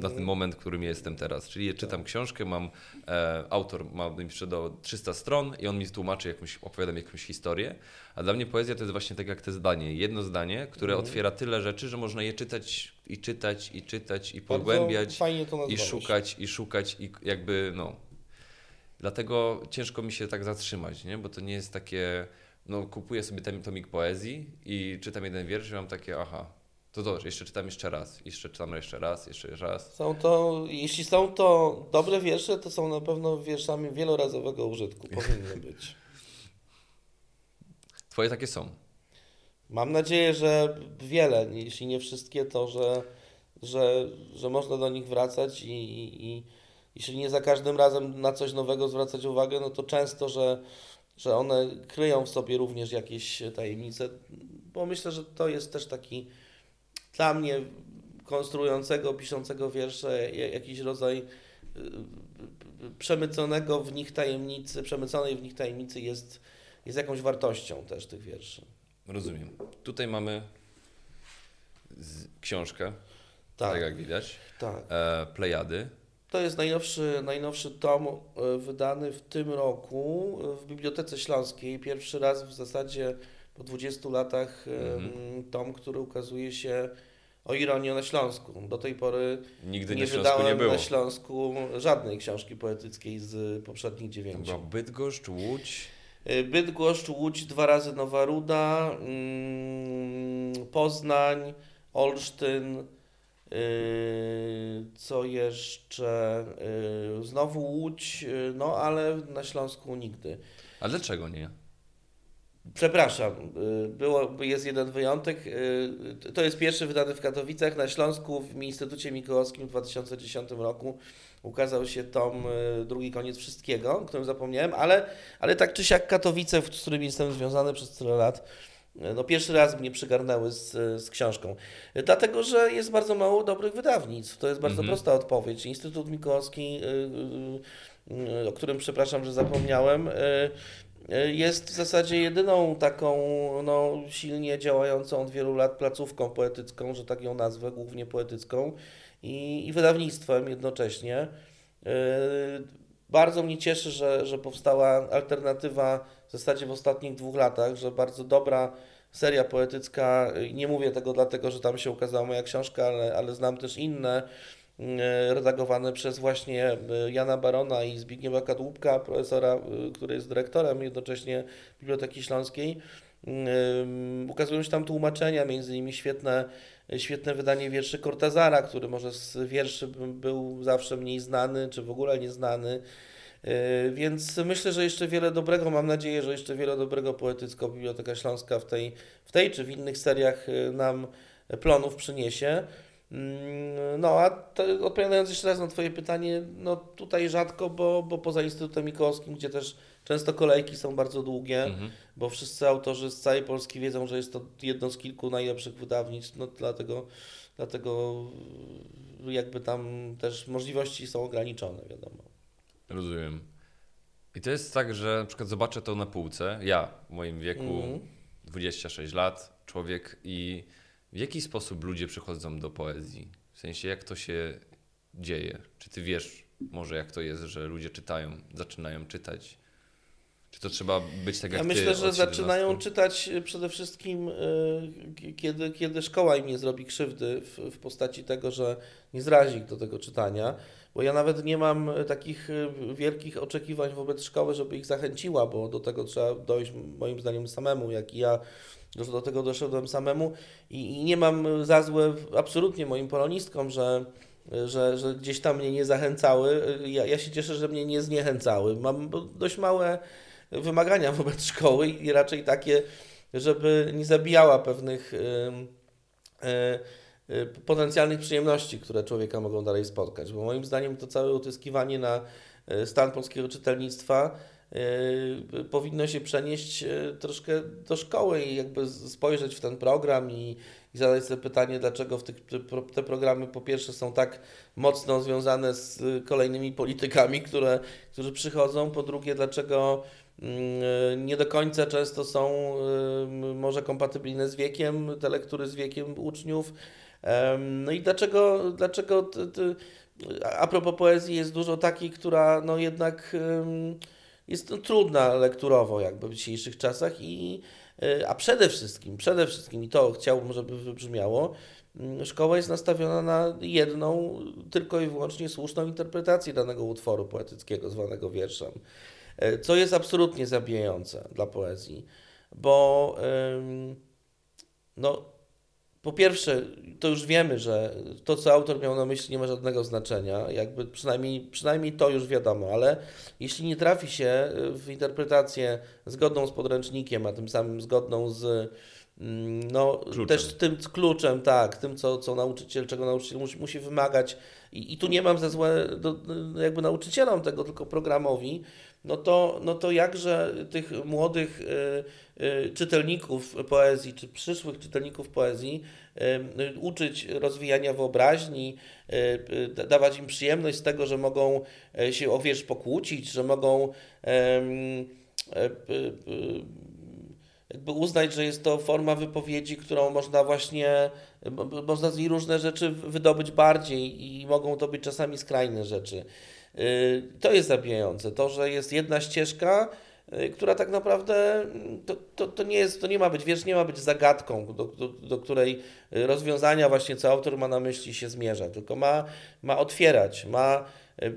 na ten moment, w którym jestem teraz. Czyli ja czytam książkę, autor ma jeszcze do 300 stron i on mi tłumaczy, opowiada mi jakąś historię. A dla mnie poezja to jest właśnie tak jak te zdanie. Jedno zdanie, które otwiera tyle rzeczy, że można je czytać i czytać i czytać i pogłębiać i szukać i jakby no. Dlatego ciężko mi się tak zatrzymać, nie? Bo to nie jest takie, no kupuję sobie ten tomik poezji i czytam jeden wiersz i mam takie aha. To dobrze, jeszcze czytam jeszcze raz. Jeśli są to dobre wiersze, to są na pewno wierszami wielorazowego użytku. Powinny być. Twoje takie są. Mam nadzieję, że wiele, jeśli nie wszystkie, to że można do nich wracać i jeśli nie za każdym razem na coś nowego zwracać uwagę, no to często, że one kryją w sobie również jakieś tajemnice, bo myślę, że to jest też taki... Dla mnie, konstruującego, piszącego wiersze, jakiś rodzaj przemyconej w nich tajemnicy jest jakąś wartością też tych wierszy. Rozumiem. Tutaj mamy książkę, tak jak widać, tak. Plejady. To jest najnowszy tom wydany w tym roku w Bibliotece Śląskiej. Pierwszy raz w zasadzie po 20 latach tom, który ukazuje się o ironii na Śląsku. Do tej pory nigdy nie wydałem na Śląsku żadnej książki poetyckiej z poprzednich 9. Bydgoszcz, Łódź, 2 razy Nowa Ruda, Poznań, Olsztyn, co jeszcze? Znowu Łódź, no ale na Śląsku nigdy. A dlaczego nie? Przepraszam, jest jeden wyjątek. To jest pierwszy wydany w Katowicach. Na Śląsku w Instytucie Mikołowskim w 2010 roku ukazał się tom Drugi koniec wszystkiego, o którym zapomniałem, ale tak czy siak Katowice, z którymi jestem związany przez tyle lat, no pierwszy raz mnie przygarnęły z książką. Dlatego, że jest bardzo mało dobrych wydawnictw. To jest bardzo prosta odpowiedź. Instytut Mikołowski, o którym przepraszam, że zapomniałem, jest w zasadzie jedyną taką no, silnie działającą od wielu lat placówką poetycką, że tak ją nazwę, głównie poetycką i wydawnictwem jednocześnie. Bardzo mnie cieszy, że powstała alternatywa w zasadzie w ostatnich 2 latach, że bardzo dobra seria poetycka, nie mówię tego dlatego, że tam się ukazała moja książka, ale znam też inne, redagowane przez właśnie Jana Barona i Zbigniewa Kadłubka, profesora, który jest dyrektorem jednocześnie Biblioteki Śląskiej. Ukazują się tam tłumaczenia, między innymi świetne wydanie wierszy Kortazara, który może z wierszy był zawsze mniej znany, czy w ogóle nieznany. Więc myślę, że jeszcze wiele dobrego, mam nadzieję, że jeszcze wiele dobrego poetycko Biblioteka Śląska w tej czy w innych seriach nam plonów przyniesie. No a odpowiadając jeszcze raz na Twoje pytanie, no tutaj rzadko, bo poza Instytutem Mikołowskim, gdzie też często kolejki są bardzo długie, bo wszyscy autorzy z całej Polski wiedzą, że jest to jedno z kilku najlepszych wydawnictw, no dlatego jakby tam też możliwości są ograniczone, wiadomo. Rozumiem. I to jest tak, że na przykład zobaczę to na półce, ja w moim wieku, 26 lat, człowiek, i w jaki sposób ludzie przychodzą do poezji? W sensie, jak to się dzieje? Czy ty wiesz może, jak to jest, że ludzie czytają, zaczynają czytać? Czy to trzeba być tak jak ty? Ja myślę, że zaczynają czytać przede wszystkim, kiedy szkoła im nie zrobi krzywdy w postaci tego, że nie zrazi ich do tego czytania. Bo ja nawet nie mam takich wielkich oczekiwań wobec szkoły, żeby ich zachęciła, bo do tego trzeba dojść moim zdaniem samemu, jak i ja do tego doszedłem samemu. I nie mam za złe absolutnie moim polonistkom, że gdzieś tam mnie nie zachęcały. Ja się cieszę, że mnie nie zniechęcały. Mam dość małe wymagania wobec szkoły i raczej takie, żeby nie zabijała pewnych potencjalnych przyjemności, które człowieka mogą dalej spotkać. Bo moim zdaniem to całe utyskiwanie na stan polskiego czytelnictwa powinno się przenieść troszkę do szkoły i jakby spojrzeć w ten program i zadać sobie pytanie, dlaczego te programy po pierwsze są tak mocno związane z kolejnymi politykami, którzy przychodzą, po drugie, dlaczego nie do końca często są może kompatybilne z wiekiem, te lektury z wiekiem uczniów. No i dlaczego a propos poezji jest dużo takiej, która no jednak jest trudna lekturowo jakby w dzisiejszych czasach, a przede wszystkim, i to chciałbym, żeby wybrzmiało, szkoła jest nastawiona na jedną, tylko i wyłącznie słuszną interpretację danego utworu poetyckiego zwanego wierszem, co jest absolutnie zabijające dla poezji, bo no, po pierwsze, to już wiemy, że to, co autor miał na myśli, nie ma żadnego znaczenia, jakby przynajmniej to już wiadomo, ale jeśli nie trafi się w interpretację zgodną z podręcznikiem, a tym samym zgodną z kluczem. Też tym kluczem, tak, tym, czego nauczyciel musi wymagać, i tu nie mam za złe jakby nauczycielom tego, tylko programowi, no to jakże tych młodych czytelników poezji, czy przyszłych czytelników poezji uczyć rozwijania wyobraźni, dawać im przyjemność z tego, że mogą się o wiersz pokłócić, że mogą jakby uznać, że jest to forma wypowiedzi, którą można z niej różne rzeczy wydobyć bardziej i mogą to być czasami skrajne rzeczy. To jest zabijające. To, że jest jedna ścieżka, która tak naprawdę to nie ma być wiersz, nie ma być zagadką, do której rozwiązania właśnie co autor ma na myśli się zmierza, tylko ma otwierać, ma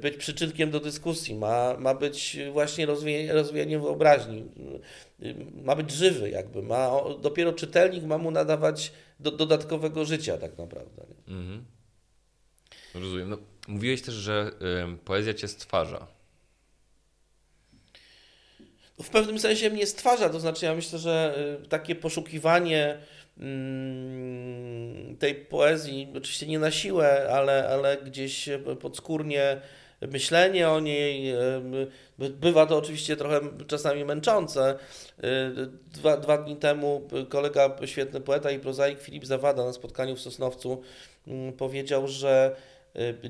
być przyczynkiem do dyskusji, ma być właśnie rozwijaniem wyobraźni, ma być żywy jakby, dopiero czytelnik ma mu nadawać dodatkowego życia tak naprawdę. Mhm. Rozumiem. No, mówiłeś też, że poezja cię stwarza. W pewnym sensie mnie stwarza, to znaczy ja myślę, że takie poszukiwanie tej poezji, oczywiście nie na siłę, ale gdzieś podskórnie myślenie o niej, bywa to oczywiście trochę czasami męczące. Dwa dni temu kolega, świetny poeta i prozaik Filip Zawada na spotkaniu w Sosnowcu powiedział, że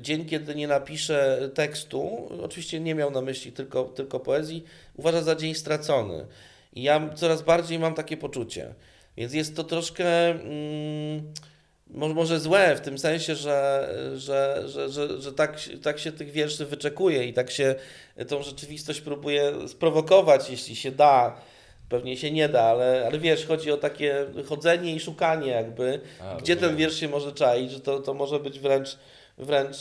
dzień, kiedy nie napisze tekstu, oczywiście nie miał na myśli tylko poezji, uważa za dzień stracony. I ja coraz bardziej mam takie poczucie. Więc jest to troszkę może złe w tym sensie, że tak się tych wierszy wyczekuje i tak się tą rzeczywistość próbuje sprowokować, jeśli się da. Pewnie się nie da, ale wiesz, chodzi o takie chodzenie i szukanie jakby, gdzie ten wiersz się może czaić, że to może być wręcz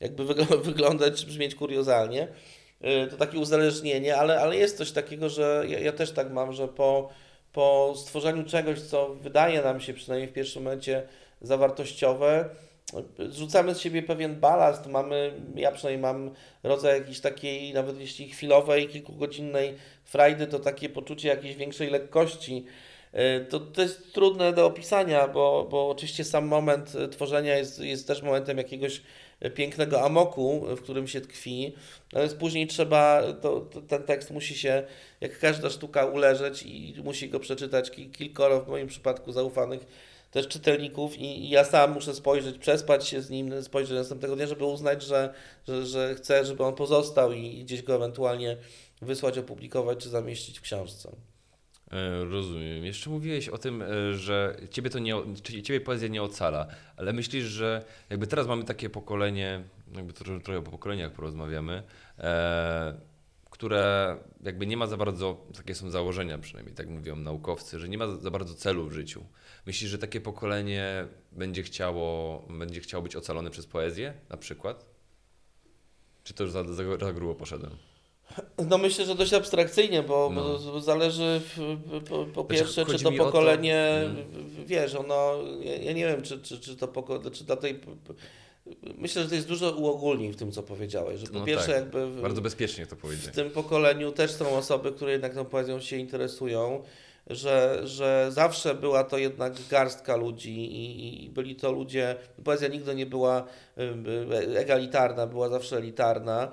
jakby wyglądać, brzmieć kuriozalnie. To takie uzależnienie, ale jest coś takiego, że ja też tak mam, że po stworzeniu czegoś, co wydaje nam się przynajmniej w pierwszym momencie zawartościowe, zrzucamy z siebie pewien balast, mamy, ja przynajmniej mam rodzaj jakiejś takiej, nawet jeśli chwilowej, kilkugodzinnej frajdy, to takie poczucie jakiejś większej lekkości. To jest trudne do opisania, bo oczywiście sam moment tworzenia jest też momentem jakiegoś pięknego amoku, w którym się tkwi, natomiast później trzeba, ten tekst musi się, jak każda sztuka, uleżeć i musi go przeczytać kilkoro, w moim przypadku zaufanych też czytelników, i ja sam muszę spojrzeć, przespać się z nim, spojrzeć następnego dnia, żeby uznać, że chcę, żeby on pozostał i gdzieś go ewentualnie wysłać, opublikować czy zamieścić w książce. Rozumiem. Jeszcze mówiłeś o tym, że ciebie poezja nie ocala, ale myślisz, że jakby teraz mamy takie pokolenie, jakby trochę o pokoleniach porozmawiamy, które jakby nie ma za bardzo, takie są założenia przynajmniej, tak mówią naukowcy, że nie ma za bardzo celu w życiu. Myślisz, że takie pokolenie będzie chciało być ocalone przez poezję na przykład? Czy to już za grubo poszedłem? No myślę, że dość abstrakcyjnie, bo zależy po pierwsze, czy to pokolenie, wiesz, ono, ja nie wiem, czy to pokolenie, czy dla tej... Myślę, że to jest dużo uogólnień w tym, co powiedziałeś, że po pierwsze tak, jakby... bardzo bezpiecznie to powiedzieć. W tym pokoleniu też są osoby, które jednak tą poezją się interesują, że zawsze była to jednak garstka ludzi i byli to ludzie... Poezja nigdy nie była egalitarna, była zawsze elitarna.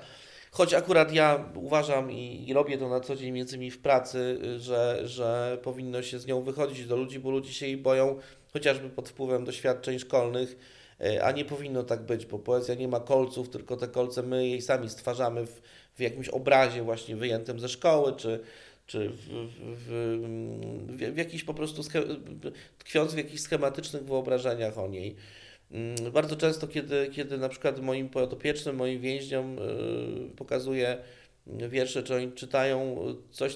Choć akurat ja uważam i robię to na co dzień, między innymi w pracy, że powinno się z nią wychodzić do ludzi, bo ludzie się jej boją, chociażby pod wpływem doświadczeń szkolnych, a nie powinno tak być, bo poezja nie ma kolców, tylko te kolce my jej sami stwarzamy w jakimś obrazie właśnie wyjętym ze szkoły, czy w jakiś po prostu tkwiąc w jakichś schematycznych wyobrażeniach o niej. Bardzo często, kiedy na przykład moim podopiecznym, moim więźniom pokazuję wiersze, czy oni czytają coś,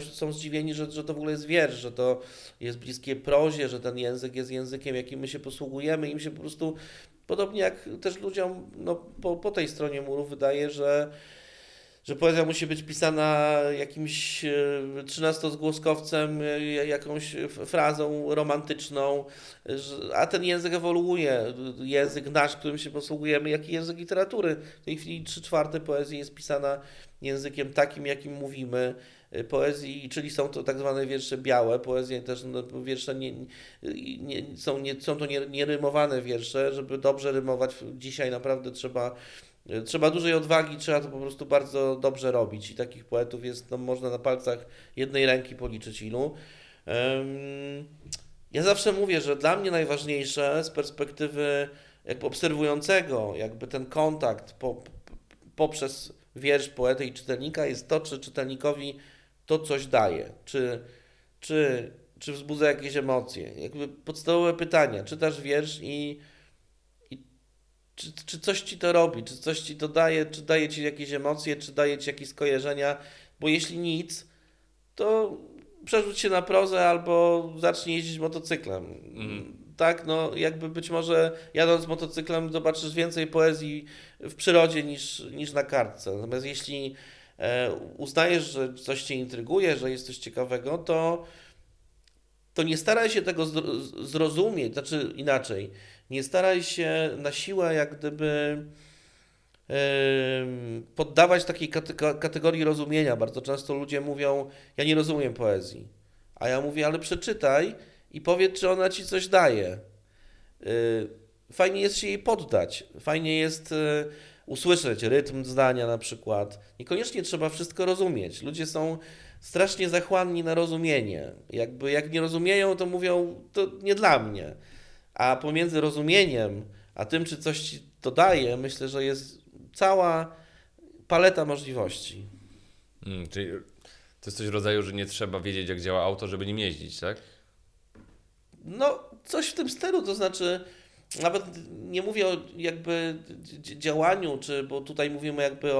są zdziwieni, że to w ogóle jest wiersz, że to jest bliskie prozie, że ten język jest językiem, jakim my się posługujemy. Im się po prostu, podobnie jak też ludziom po tej stronie muru, wydaje, że poezja musi być pisana jakimś 13-zgłoskowcem, jakąś frazą romantyczną, a ten język ewoluuje. Język nasz, którym się posługujemy, jak i język literatury. W tej chwili 3/4 poezji jest pisana językiem takim, jakim mówimy. Poezji, czyli są to tak zwane wiersze białe, poezje też, no, wiersze nierymowane wiersze. Żeby dobrze rymować dzisiaj naprawdę trzeba dużej odwagi, trzeba to po prostu bardzo dobrze robić i takich poetów jest, no, można na palcach jednej ręki policzyć ilu. Ja zawsze mówię, że dla mnie najważniejsze z perspektywy jakby obserwującego jakby ten kontakt poprzez wiersz poety i czytelnika jest to, czy czytelnikowi to coś daje, czy wzbudza jakieś emocje. Jakby podstawowe pytania, czytasz wiersz i czy coś ci to robi, czy coś ci to daje, czy daje ci jakieś emocje, czy daje ci jakieś skojarzenia, bo jeśli nic, to przerzuć się na prozę albo zacznij jeździć motocyklem. Tak, no jakby być może jadąc motocyklem zobaczysz więcej poezji w przyrodzie niż na kartce. Natomiast jeśli uznajesz, że coś cię intryguje, że jest coś ciekawego, to nie staraj się tego zrozumieć, znaczy inaczej, nie staraj się na siłę jak gdyby poddawać takiej kategorii rozumienia. Bardzo często ludzie mówią, ja nie rozumiem poezji, a ja mówię, ale przeczytaj i powiedz, czy ona ci coś daje. Fajnie jest się jej poddać, fajnie jest usłyszeć rytm zdania na przykład. Niekoniecznie trzeba wszystko rozumieć, ludzie są strasznie zachłanni na rozumienie. Jakby jak nie rozumieją, to mówią, to nie dla mnie. A pomiędzy rozumieniem, a tym, czy coś ci to daje, myślę, że jest cała paleta możliwości. Czyli to jest coś w rodzaju, że nie trzeba wiedzieć, jak działa auto, żeby nim jeździć, tak? No, coś w tym stylu, to znaczy nawet nie mówię o jakby działaniu, bo tutaj mówimy jakby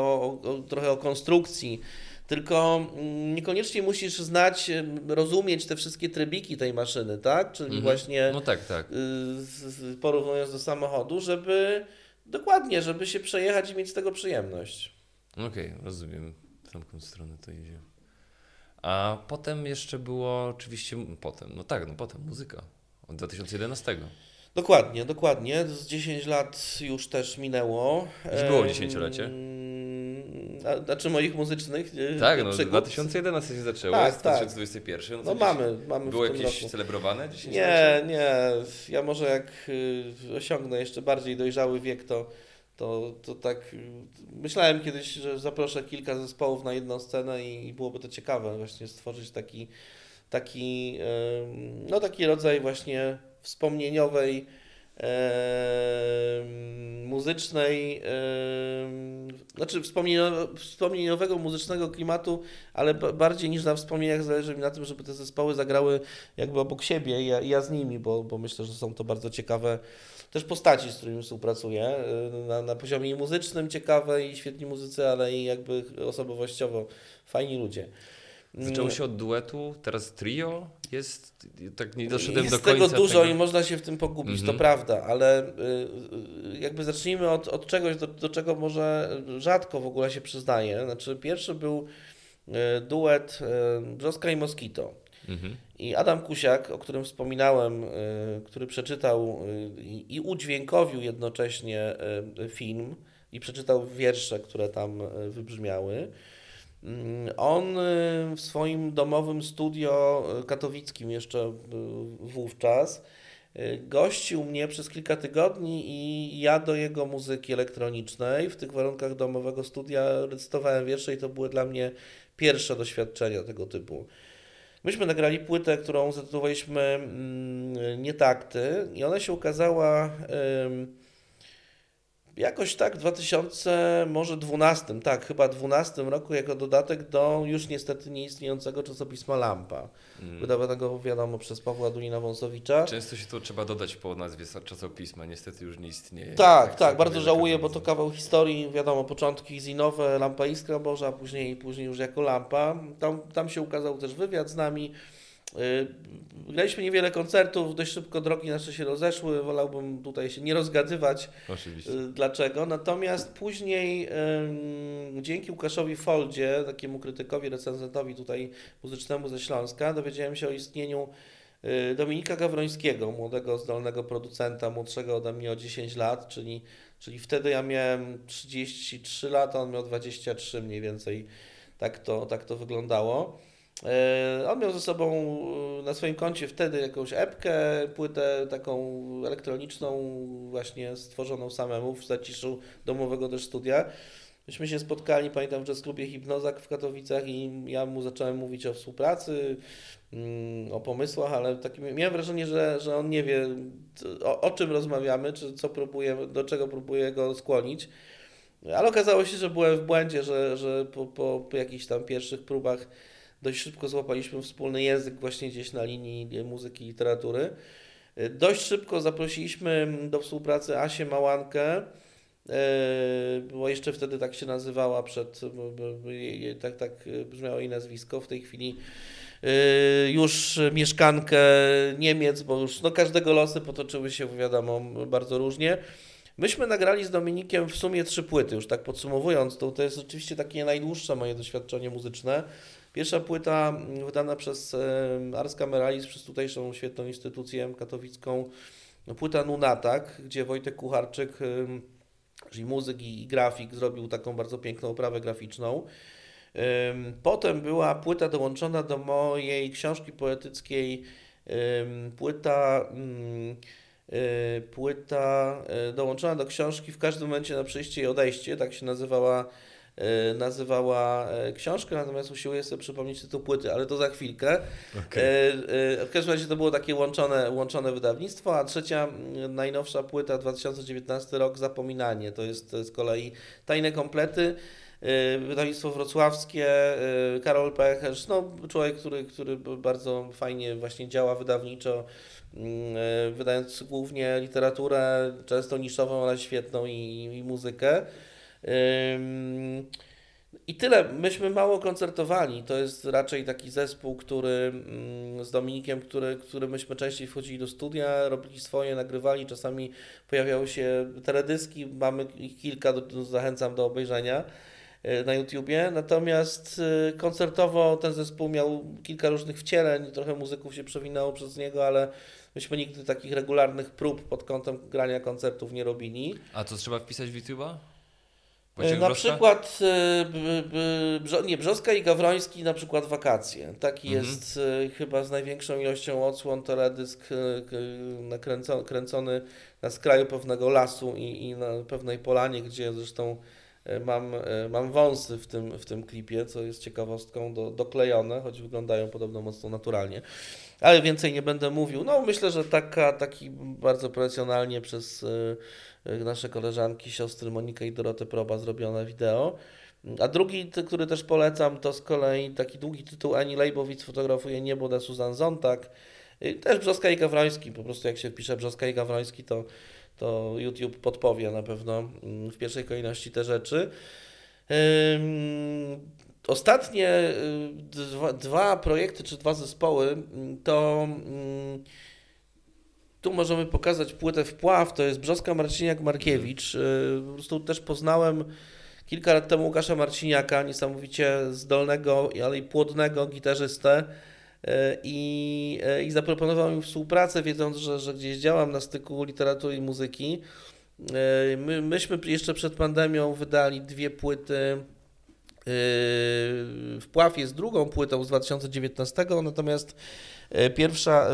trochę o konstrukcji, tylko niekoniecznie musisz znać, rozumieć te wszystkie trybiki tej maszyny, tak? Czyli właśnie no tak. Porównując do samochodu, żeby się przejechać i mieć z tego przyjemność. Okej, rozumiem. W tamtą stronę to idzie. A potem jeszcze było oczywiście, potem muzyka od 2011. Dokładnie, dokładnie. Z 10 lat już też minęło. Już było dziesięciolecie. Znaczy moich muzycznych. Tak, no 2011 się zaczęło, tak, 2021. No mamy było w tym jakieś roku celebrowane? Nie. Ja może jak osiągnę jeszcze bardziej dojrzały wiek, to tak myślałem kiedyś, że zaproszę kilka zespołów na jedną scenę i byłoby to ciekawe właśnie stworzyć taki rodzaj właśnie wspomnieniowej, muzycznej, znaczy wspomnieniowego muzycznego klimatu, ale bardziej niż na wspomnieniach zależy mi na tym, żeby te zespoły zagrały jakby obok siebie, ja z nimi, bo myślę, że są to bardzo ciekawe też postaci, z którymi współpracuję, na poziomie muzycznym ciekawe i świetni muzycy, ale i jakby osobowościowo fajni ludzie. Zaczęło się od duetu, teraz trio jest, tak nie doszedłem do końca. Jest tego dużo i można się w tym pogubić, to prawda, ale jakby zacznijmy od czegoś, do czego może rzadko w ogóle się przyznaję. Znaczy pierwszy był duet Brzoska i Mosquito. I Adam Kusiak, o którym wspominałem, który przeczytał i udźwiękowił jednocześnie film i przeczytał wiersze, które tam wybrzmiały. On w swoim domowym studio katowickim jeszcze wówczas gościł mnie przez kilka tygodni i ja do jego muzyki elektronicznej w tych warunkach domowego studia recytowałem wiersze i to były dla mnie pierwsze doświadczenia tego typu. Myśmy nagrali płytę, którą zatytułowaliśmy Nietakty i ona się ukazała jakoś tak w 2012, tak, chyba 2012 roku jako dodatek do już niestety nieistniejącego czasopisma Lampa, wydawanego wiadomo przez Pawła Dunina-Wąsowicza. Często się to trzeba dodać po nazwie czasopisma, niestety już nie istnieje. Tak, bardzo żałuję, bo to kawał historii, wiadomo, początki zinowe, Lampa Iskra Boża, później już jako Lampa. Tam się ukazał też wywiad z nami. Graliśmy niewiele koncertów, dość szybko drogi nasze się rozeszły, wolałbym tutaj się nie rozgadywać. Oczywiście. Dlaczego. Natomiast później dzięki Łukaszowi Foldzie, takiemu krytykowi, recenzentowi tutaj muzycznemu ze Śląska, dowiedziałem się o istnieniu Dominika Gawrońskiego, młodego, zdolnego producenta, młodszego ode mnie o 10 lat, czyli wtedy ja miałem 33 lata, on miał 23 mniej więcej, tak to wyglądało. On miał ze sobą na swoim koncie wtedy jakąś epkę, płytę taką elektroniczną, właśnie stworzoną samemu w zaciszu domowego też studia. Myśmy się spotkali, pamiętam, w Jazz Klubie Hipnozak w Katowicach i ja mu zacząłem mówić o współpracy, o pomysłach, ale miałem wrażenie, że on nie wie o czym rozmawiamy, czy co próbuję, do czego próbuję go skłonić. Ale okazało się, że byłem w błędzie, że po jakichś tam pierwszych próbach dość szybko złapaliśmy wspólny język właśnie gdzieś na linii muzyki i literatury. Dość szybko zaprosiliśmy do współpracy Asię Małankę, bo jeszcze wtedy tak się nazywała, tak brzmiało jej nazwisko. W tej chwili już mieszkankę Niemiec, bo już każdego losy potoczyły się, wiadomo, bardzo różnie. Myśmy nagrali z Dominikiem w sumie 3 płyty, już tak podsumowując, to jest oczywiście takie najdłuższe moje doświadczenie muzyczne. Pierwsza płyta wydana przez Ars Cameralis, przez tutejszą świetną instytucję katowicką, płyta Nunatak, gdzie Wojtek Kucharczyk, czyli muzyk i grafik, zrobił taką bardzo piękną oprawę graficzną. Potem była płyta dołączona do mojej książki poetyckiej, płyta dołączona do książki W każdym momencie na przyjście i odejście, tak się nazywała książkę, natomiast usiłuję sobie przypomnieć tytuł płyty, ale to za chwilkę. Okay. W każdym razie to było takie łączone wydawnictwo, a trzecia, najnowsza płyta, 2019 rok, Zapominanie. To jest z kolei Tajne Komplety, wydawnictwo wrocławskie, Karol Pecherz, człowiek, który bardzo fajnie właśnie działa wydawniczo, wydając głównie literaturę, często niszową, ale świetną i muzykę. I tyle. Myśmy mało koncertowali. To jest raczej taki zespół, który z Dominikiem, który myśmy częściej wchodzili do studia, robili swoje, nagrywali. Czasami pojawiały się teledyski. Mamy ich kilka, zachęcam do obejrzenia na YouTubie. Natomiast koncertowo ten zespół miał kilka różnych wcieleń. Trochę muzyków się przewinęło przez niego, ale Myśmy nigdy takich regularnych prób pod kątem grania koncertów nie robili. A to trzeba wpisać w YouTube'a? Na przykład Brzoska i Gawroński, na przykład Wakacje. Taki jest chyba z największą ilością odsłon teledysk kręcony na skraju pewnego lasu i na pewnej polanie, gdzie zresztą mam wąsy w tym klipie, co jest ciekawostką, doklejone, choć wyglądają podobno mocno naturalnie. Ale więcej nie będę mówił. No myślę, że taki bardzo profesjonalnie przez nasze koleżanki, siostry Monikę i Dorotę Proba zrobione wideo. A drugi, który też polecam, to z kolei taki długi tytuł Ani Leibowitz fotografuje niebo na Susan Zontag. Też Brzoska i Gawroński. Po prostu jak się pisze Brzoska i Gawroński, to YouTube podpowie na pewno w pierwszej kolejności te rzeczy. Ostatnie dwa projekty czy dwa zespoły to tu możemy pokazać płytę Wpław, to jest Brzoska, Marciniak, Markiewicz. Po prostu też poznałem kilka lat temu Łukasza Marciniaka, niesamowicie zdolnego, ale i płodnego gitarzystę. I zaproponował mi współpracę, wiedząc, że gdzieś działam na styku literatury i muzyki. Myśmy jeszcze przed pandemią wydali dwie płyty. Wpław jest drugą płytą z 2019, natomiast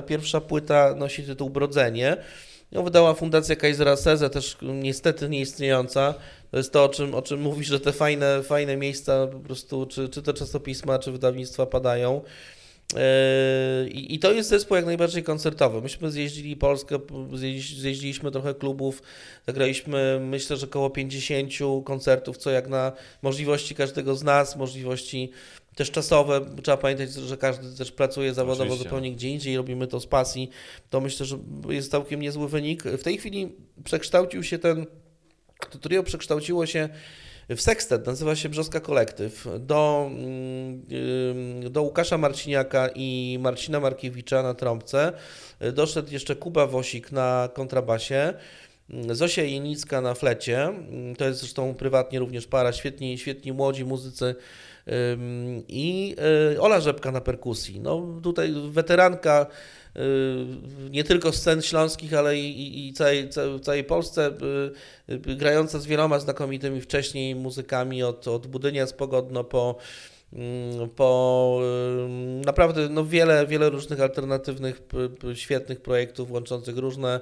pierwsza płyta nosi tytuł Brodzenie. Ją wydała Fundacja Kaisera Seze, też niestety nieistniejąca. To jest to, o czym mówisz, że te fajne miejsca po prostu, czy to czasopisma, czy wydawnictwa padają. I to jest zespół jak najbardziej koncertowy. Myśmy zjeździli Polskę, zjeździliśmy trochę klubów, zagraliśmy myślę, że około 50 koncertów, co jak na możliwości każdego z nas, możliwości też czasowe. Trzeba pamiętać, że każdy też pracuje zawodowo zupełnie gdzie indziej, robimy to z pasji. To myślę, że jest całkiem niezły wynik. W tej chwili to trio przekształciło się w sekstet, nazywa się Brzoska Kolektyw, do Łukasza Marciniaka i Marcina Markiewicza na trąbce, doszedł jeszcze Kuba Wosik na kontrabasie, Zosia Jenicka na flecie, to jest zresztą prywatnie również para, świetni młodzi muzycy i Ola Rzepka na perkusji. No tutaj weteranka nie tylko scen śląskich, ale i całej Polsce, grająca z wieloma znakomitymi wcześniej muzykami od Budynia Spogodno po naprawdę wiele różnych alternatywnych, świetnych projektów łączących różne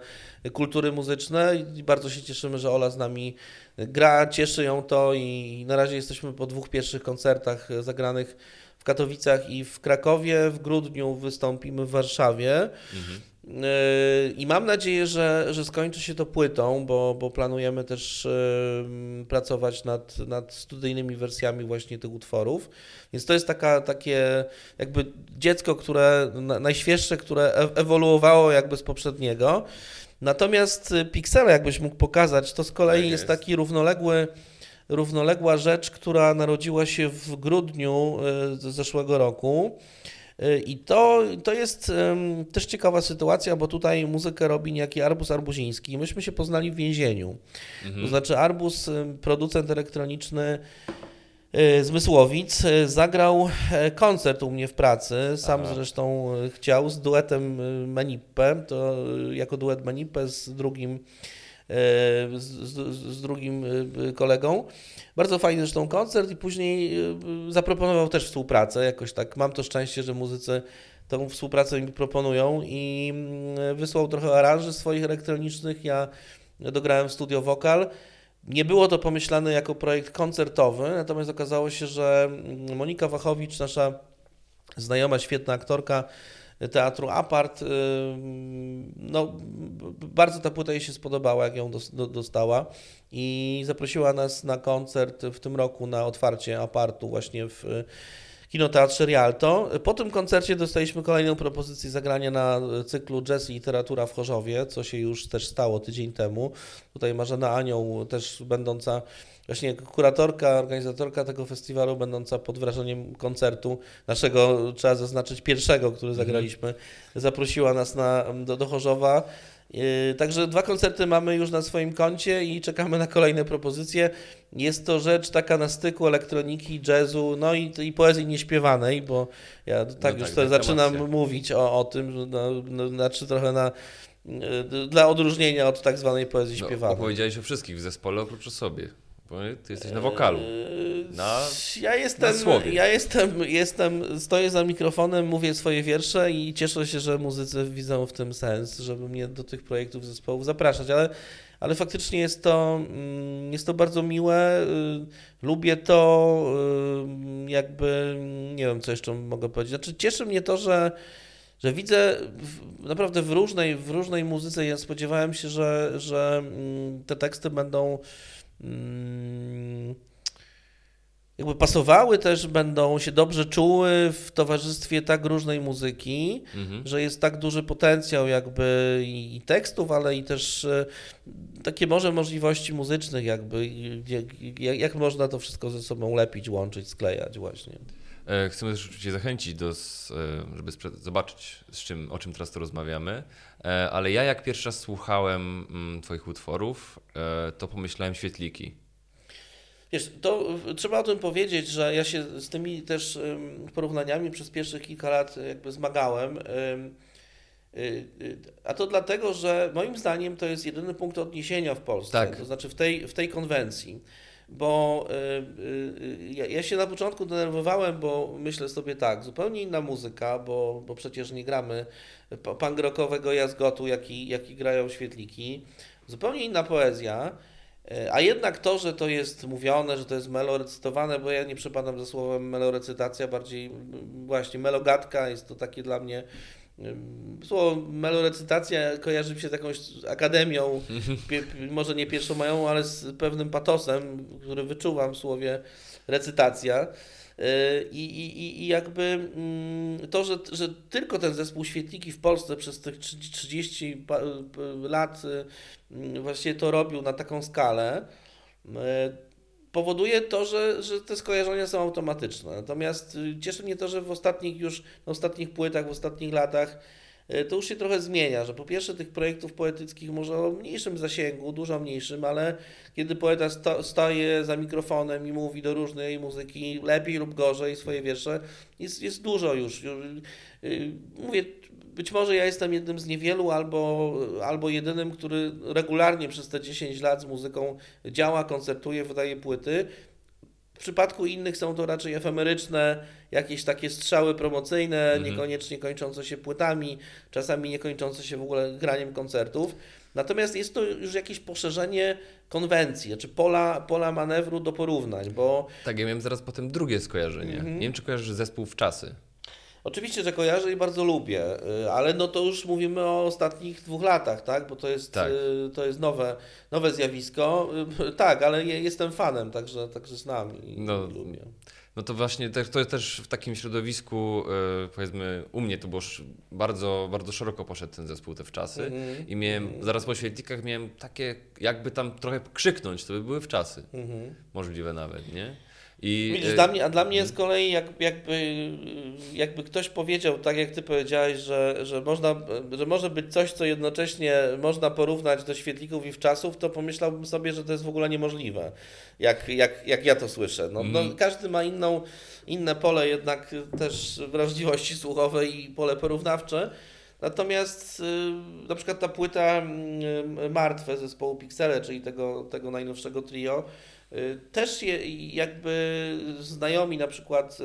kultury muzyczne i bardzo się cieszymy, że Ola z nami gra, cieszy ją to i na razie jesteśmy po dwóch pierwszych koncertach zagranych w Katowicach i w Krakowie. W grudniu wystąpimy w Warszawie. I mam nadzieję, że skończy się to płytą, bo planujemy też pracować nad studyjnymi wersjami właśnie tych utworów. Więc to jest takie jakby dziecko, które najświeższe, które ewoluowało jakby z poprzedniego. Natomiast Piksele, jakbyś mógł pokazać, to z kolei jest taki równoległa rzecz, która narodziła się w grudniu zeszłego roku. I to jest też ciekawa sytuacja, bo tutaj muzykę robi niejaki Arbus Arbuziński. Myśmy się poznali w więzieniu. To znaczy Arbus, producent elektroniczny z Mysłowic, zagrał koncert u mnie w pracy. Sam zresztą chciał z duetem Menippe, to jako duet Menippe z drugim kolegą. Bardzo fajny zresztą koncert i później zaproponował też współpracę. Jakoś tak mam to szczęście, że muzycy tą współpracę mi proponują i wysłał trochę aranży swoich elektronicznych. Ja dograłem w studio wokal. Nie było to pomyślane jako projekt koncertowy, natomiast okazało się, że Monika Wachowicz, nasza znajoma, świetna aktorka Teatru Apart, no bardzo ta płyta jej się spodobała, jak ją dostała i zaprosiła nas na koncert w tym roku na otwarcie Apartu właśnie w Kinoteatrze Rialto. Po tym koncercie dostaliśmy kolejną propozycję zagrania na cyklu Jazz i Literatura w Chorzowie, co się już też stało tydzień temu. Tutaj Marzena Anioł, też będąca właśnie kuratorka, organizatorka tego festiwalu, będąca pod wrażeniem koncertu naszego, trzeba zaznaczyć, pierwszego, który zagraliśmy, zaprosiła nas do Chorzowa Także 2 koncerty mamy już na swoim koncie i czekamy na kolejne propozycje. Jest to rzecz taka na styku elektroniki, jazzu, no i poezji nieśpiewanej, bo ja tak już tak, zaczynam mówić o tym, znaczy trochę dla odróżnienia od tak zwanej poezji śpiewanej. Opowiedziałeś o wszystkich w zespole oprócz o sobie. Ty jesteś na wokalu. Ja stoję za mikrofonem, mówię swoje wiersze i cieszę się, że muzycy widzą w tym sens, żeby mnie do tych projektów zespołów zapraszać, ale faktycznie jest to bardzo miłe. Lubię to, jakby nie wiem, co jeszcze mogę powiedzieć. Znaczy, cieszy mnie to, że widzę naprawdę w różnej muzyce. Ja spodziewałem się, że te teksty będą jakby pasowały też, będą się dobrze czuły w towarzystwie tak różnej muzyki, że jest tak duży potencjał jakby i tekstów, ale i też takie może możliwości muzycznych jakby, jak można to wszystko ze sobą lepić, łączyć, sklejać właśnie. Chcemy też oczywiście zachęcić, żeby zobaczyć, o czym teraz to rozmawiamy, ale ja jak pierwszy raz słuchałem twoich utworów, to pomyślałem świetliki. Wiesz, to trzeba o tym powiedzieć, że ja się z tymi też porównaniami przez pierwszych kilka lat jakby zmagałem, a to dlatego, że moim zdaniem to jest jedyny punkt odniesienia w Polsce, tak. To znaczy w tej konwencji. Bo ja się na początku denerwowałem, bo myślę sobie tak, zupełnie inna muzyka, bo przecież nie gramy punk rockowego jazgotu, jaki grają świetliki, zupełnie inna poezja, a jednak to, że to jest mówione, że to jest melorecytowane, bo ja nie przepadam za słowem melorecytacja, bardziej właśnie melogatka, jest to takie dla mnie. Słowo melorecytacja kojarzy mi się z jakąś akademią, może nie pierwszomajową, ale z pewnym patosem, który wyczuwam w słowie recytacja. I jakby to, że tylko ten zespół Świetliki w Polsce przez tych 30 lat właśnie to robił na taką skalę, powoduje to, że te skojarzenia są automatyczne. Natomiast cieszy mnie to, że w ostatnich płytach, w ostatnich latach to już się trochę zmienia, że po pierwsze tych projektów poetyckich może o mniejszym zasięgu, dużo mniejszym, ale kiedy poeta staje za mikrofonem i mówi do różnej muzyki, lepiej lub gorzej swoje wiersze, jest dużo już. Mówię, być może ja jestem jednym z niewielu albo jedynym, który regularnie przez te 10 lat z muzyką działa, koncertuje, wydaje płyty. W przypadku innych są to raczej efemeryczne, jakieś takie strzały promocyjne, niekoniecznie kończące się płytami, czasami niekończące się w ogóle graniem koncertów. Natomiast jest to już jakieś poszerzenie konwencji, znaczy pola manewru do porównań, bo... Tak, ja miałem zaraz potem drugie skojarzenie. Nie wiem, czy kojarzysz zespół Wczasy. Oczywiście, że kojarzę i bardzo lubię, ale no to już mówimy o ostatnich 2 latach, tak? Bo to jest nowe zjawisko. Tak, ale jestem fanem, także znam i lubię. No to właśnie to też w takim środowisku, powiedzmy, u mnie to było bardzo, bardzo szeroko poszedł ten zespół te Wczasy i miałem, zaraz po Świetlikach miałem takie, jakby tam trochę krzyknąć, to by były Wczasy, możliwe nawet, nie? Widzisz, dla mnie z kolei jakby ktoś powiedział, tak jak ty powiedziałeś, że może być coś, co jednocześnie można porównać do Świetlików i Wczasów, to pomyślałbym sobie, że to jest w ogóle niemożliwe, jak ja to słyszę. No, każdy ma inne pole jednak też wrażliwości słuchowej i pole porównawcze. Natomiast na przykład ta płyta Martwe zespołu Piksele, czyli tego najnowszego trio, też jakby znajomi na przykład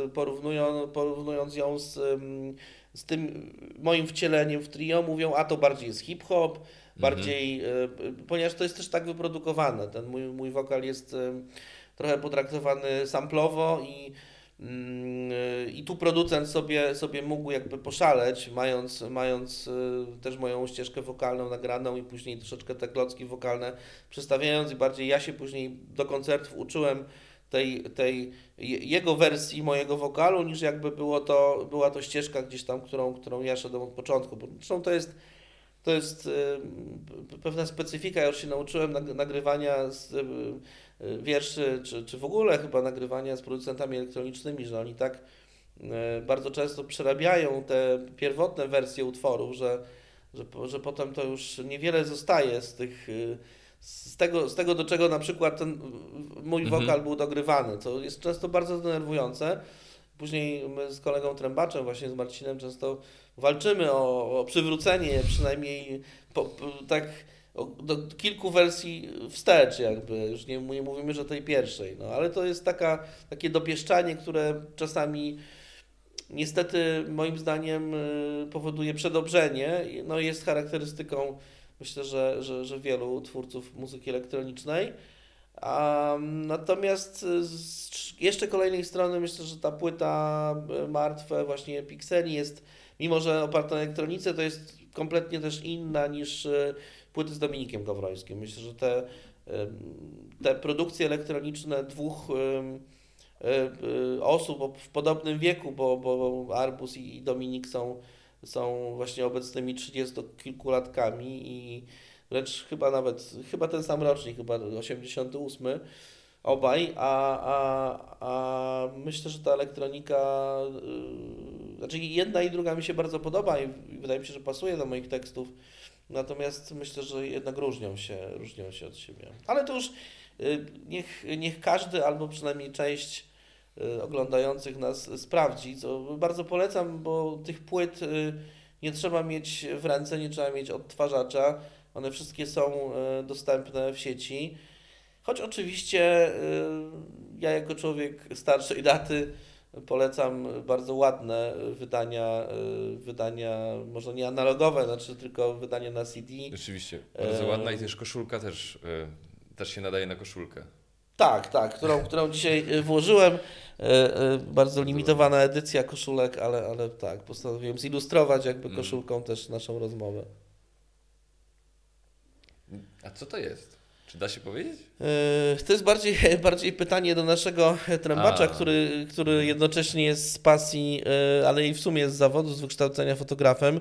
porównując ją z tym moim wcieleniem w trio, mówią, a to bardziej jest hip-hop, bardziej, ponieważ to jest też tak wyprodukowane. Ten mój wokal jest trochę potraktowany samplowo i tu producent sobie mógł jakby poszaleć, mając też moją ścieżkę wokalną nagraną i później troszeczkę te klocki wokalne przestawiając i bardziej ja się później do koncertów uczyłem tej jego wersji mojego wokalu, niż jakby była to ścieżka gdzieś tam, którą ja szedłem od początku. Zresztą to jest pewna specyfika, ja już się nauczyłem nagrywania z wierszy, czy w ogóle chyba nagrywania z producentami elektronicznymi, że oni tak bardzo często przerabiają te pierwotne wersje utworów, że że potem to już niewiele zostaje z tych... Z tego, do czego na przykład ten mój wokal był dogrywany, co jest często bardzo denerwujące. Później my z kolegą Trębaczem, właśnie z Marcinem, często walczymy o przywrócenie przynajmniej do kilku wersji wstecz jakby. Już nie mówimy, że tej pierwszej. No, ale to jest takie dopieszczanie, które czasami niestety moim zdaniem powoduje przedobrzenie. No, jest charakterystyką myślę, że wielu twórców muzyki elektronicznej. Natomiast z jeszcze kolejnej strony myślę, że ta płyta Martwe właśnie Pikseli jest, mimo że oparta na elektronice, to jest kompletnie też inna niż płyty z Dominikiem Gawrońskim. Myślę, że te produkcje elektroniczne dwóch osób w podobnym wieku, bo Arbus i Dominik są właśnie obecnymi 30-kilkulatkami i lecz chyba ten sam rocznik, chyba 88 obaj, a myślę, że ta elektronika, znaczy jedna i druga mi się bardzo podoba i wydaje mi się, że pasuje do moich tekstów, natomiast myślę, że jednak różnią się od siebie. Ale to już niech każdy albo przynajmniej część oglądających nas sprawdzi, co bardzo polecam, bo tych płyt nie trzeba mieć w ręce, nie trzeba mieć odtwarzacza. One wszystkie są dostępne w sieci. Choć oczywiście ja jako człowiek starszej daty polecam bardzo ładne wydania może nie analogowe, znaczy tylko wydania na CD. Oczywiście, bardzo ładna i też koszulka też się nadaje na koszulkę. Tak, którą dzisiaj włożyłem. Bardzo limitowana edycja koszulek, ale tak, postanowiłem zilustrować jakby koszulką też naszą rozmowę. A co to jest? Czy da się powiedzieć? To jest bardziej pytanie do naszego Trębacza, który jednocześnie jest z pasji, ale i w sumie z zawodu, z wykształcenia fotografem.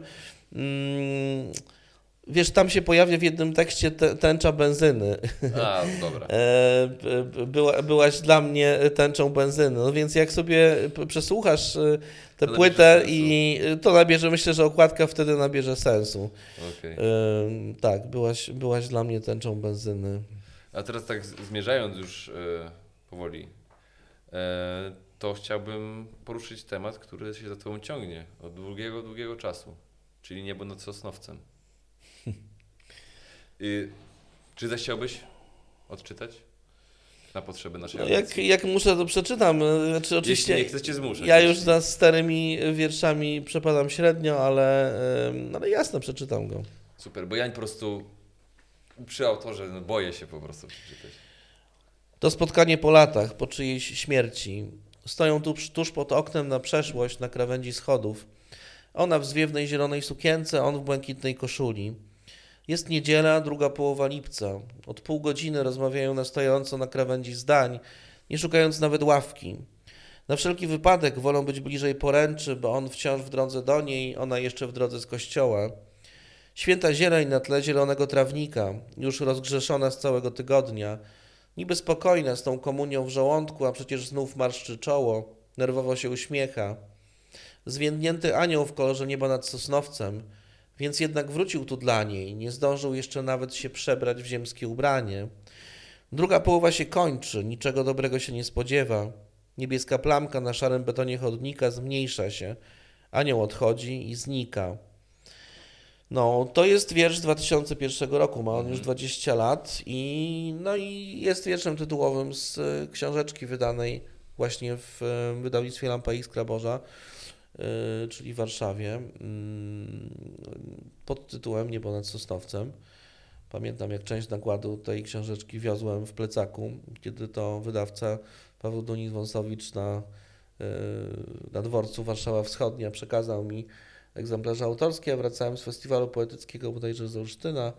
Wiesz, tam się pojawia w jednym tekście tęcza benzyny. A, dobra. Byłaś dla mnie tęczą benzyny. No więc jak sobie przesłuchasz tę płytę i to nabierze, myślę, że okładka wtedy nabierze sensu. Okay. Tak, byłaś dla mnie tęczą benzyny. A teraz tak zmierzając już powoli, to chciałbym poruszyć temat, który się za tobą ciągnie od długiego, długiego czasu, czyli niebo nad Sosnowcem. Czy zechciałbyś odczytać na potrzeby naszej audycji? Jak muszę, to przeczytam. Znaczy, oczywiście, jeśli nie chcecie zmuszać. Ja już za starymi wierszami przepadam średnio, ale jasne, przeczytam go. Super, bo ja po prostu przy autorze boję się po prostu przeczytać. To spotkanie po latach, po czyjejś śmierci. Stoją tuż pod oknem na przeszłość, na krawędzi schodów. Ona w zwiewnej zielonej sukience, on w błękitnej koszuli. Jest niedziela, druga połowa lipca. Od pół godziny rozmawiają na stojąco na krawędzi zdań, nie szukając nawet ławki. Na wszelki wypadek wolą być bliżej poręczy, bo on wciąż w drodze do niej, ona jeszcze w drodze z kościoła. Święta zieleń na tle zielonego trawnika, już rozgrzeszona z całego tygodnia. Niby spokojna z tą komunią w żołądku, a przecież znów marszczy czoło, nerwowo się uśmiecha. Zwiędnięty anioł w kolorze nieba nad Sosnowcem, więc jednak wrócił tu dla niej, nie zdążył jeszcze nawet się przebrać w ziemskie ubranie. Druga połowa się kończy, niczego dobrego się nie spodziewa. Niebieska plamka na szarym betonie chodnika zmniejsza się, anioł odchodzi i znika. No, to jest wiersz 2001 roku, ma on już 20 lat i jest wierszem tytułowym z książeczki wydanej właśnie w wydawnictwie Lampa i Iskra Boża, czyli w Warszawie, pod tytułem Niebo nad Sosnowcem. Pamiętam, jak część nakładu tej książeczki wiozłem w plecaku, kiedy to wydawca Paweł Dunin-Wąsowicz na dworcu Warszawa Wschodnia przekazał mi egzemplarze autorskie. Ja wracałem z festiwalu poetyckiego bodajże z Olsztyna.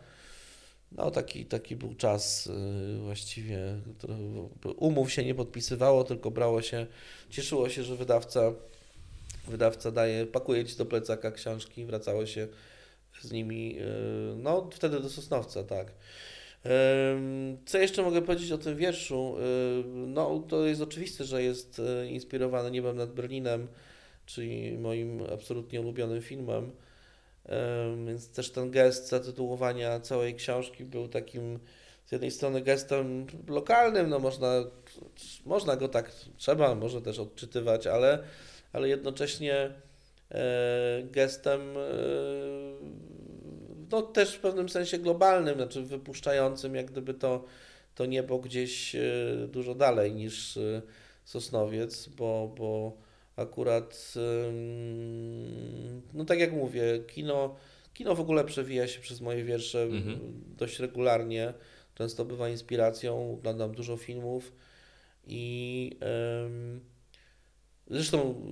No, taki był czas właściwie. Umów się nie podpisywało, tylko brało się, cieszyło się, że wydawca pakuje ci do plecaka książki, wracało się z nimi, no wtedy do Sosnowca, tak. Co jeszcze mogę powiedzieć o tym wierszu? No to jest oczywiste, że jest inspirowany Niebem nad Berlinem, czyli moim absolutnie ulubionym filmem. Więc też ten gest zatytułowania całej książki był takim z jednej strony gestem lokalnym, no można go tak, trzeba może też odczytywać, ale jednocześnie gestem no też w pewnym sensie globalnym, znaczy wypuszczającym jak gdyby to niebo gdzieś dużo dalej niż Sosnowiec, bo akurat, no tak jak mówię, kino w ogóle przewija się przez moje wiersze dość regularnie, często bywa inspiracją, oglądam dużo filmów i zresztą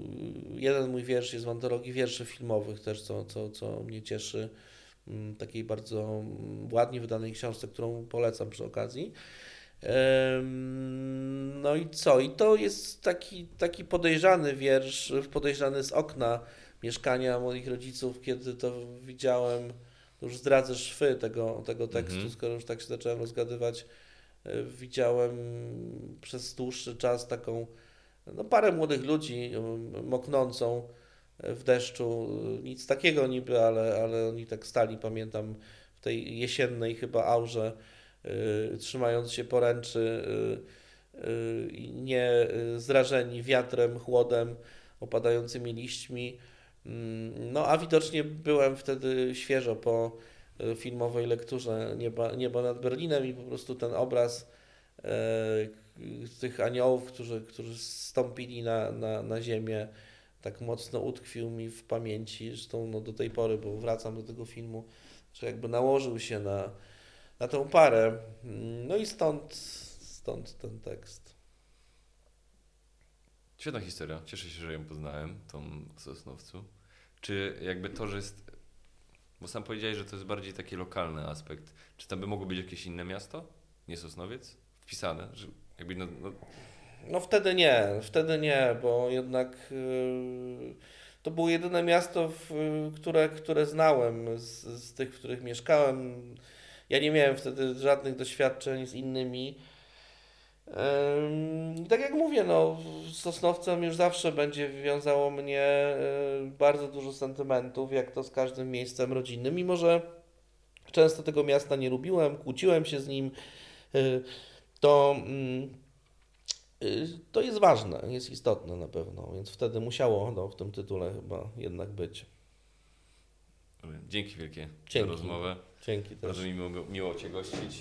jeden mój wiersz jest w antologii wierszy filmowych też, co mnie cieszy, takiej bardzo ładnie wydanej książce, którą polecam przy okazji. No i co? I to jest taki podejrzany wiersz, podejrzany z okna mieszkania moich rodziców, kiedy to widziałem, to już zdradzę szwy tego tekstu, skoro już tak się zacząłem rozgadywać, widziałem przez dłuższy czas taką, no parę młodych ludzi moknącą w deszczu, nic takiego niby, ale oni tak stali, pamiętam, w tej jesiennej chyba aurze, trzymając się poręczy, nie zrażeni wiatrem, chłodem, opadającymi liśćmi. No a widocznie byłem wtedy świeżo po filmowej lekturze Nieba nad Berlinem i po prostu ten obraz tych aniołów, którzy stąpili na ziemię, tak mocno utkwił mi w pamięci. Zresztą no, do tej pory, bo wracam do tego filmu, że jakby nałożył się na tę parę. No i stąd ten tekst. Świetna historia. Cieszę się, że ją poznałem, tą w Sosnowcu. Czy jakby to, że jest... Bo sam powiedziałeś, że to jest bardziej taki lokalny aspekt. Czy tam by mogło być jakieś inne miasto? Nie Sosnowiec? Wpisane? Że jakby No wtedy nie, bo jednak to było jedyne miasto, które znałem z tych, w których mieszkałem. Ja nie miałem wtedy żadnych doświadczeń z innymi. Tak jak mówię, no, z Sosnowcem już zawsze będzie wiązało mnie bardzo dużo sentymentów, jak to z każdym miejscem rodzinnym, mimo że często tego miasta nie lubiłem, kłóciłem się z nim, to jest ważne, jest istotne na pewno, więc wtedy musiało w tym tytule chyba jednak być. Dzięki wielkie za rozmowę. Dzięki też. Bardzo mi miło Cię gościć.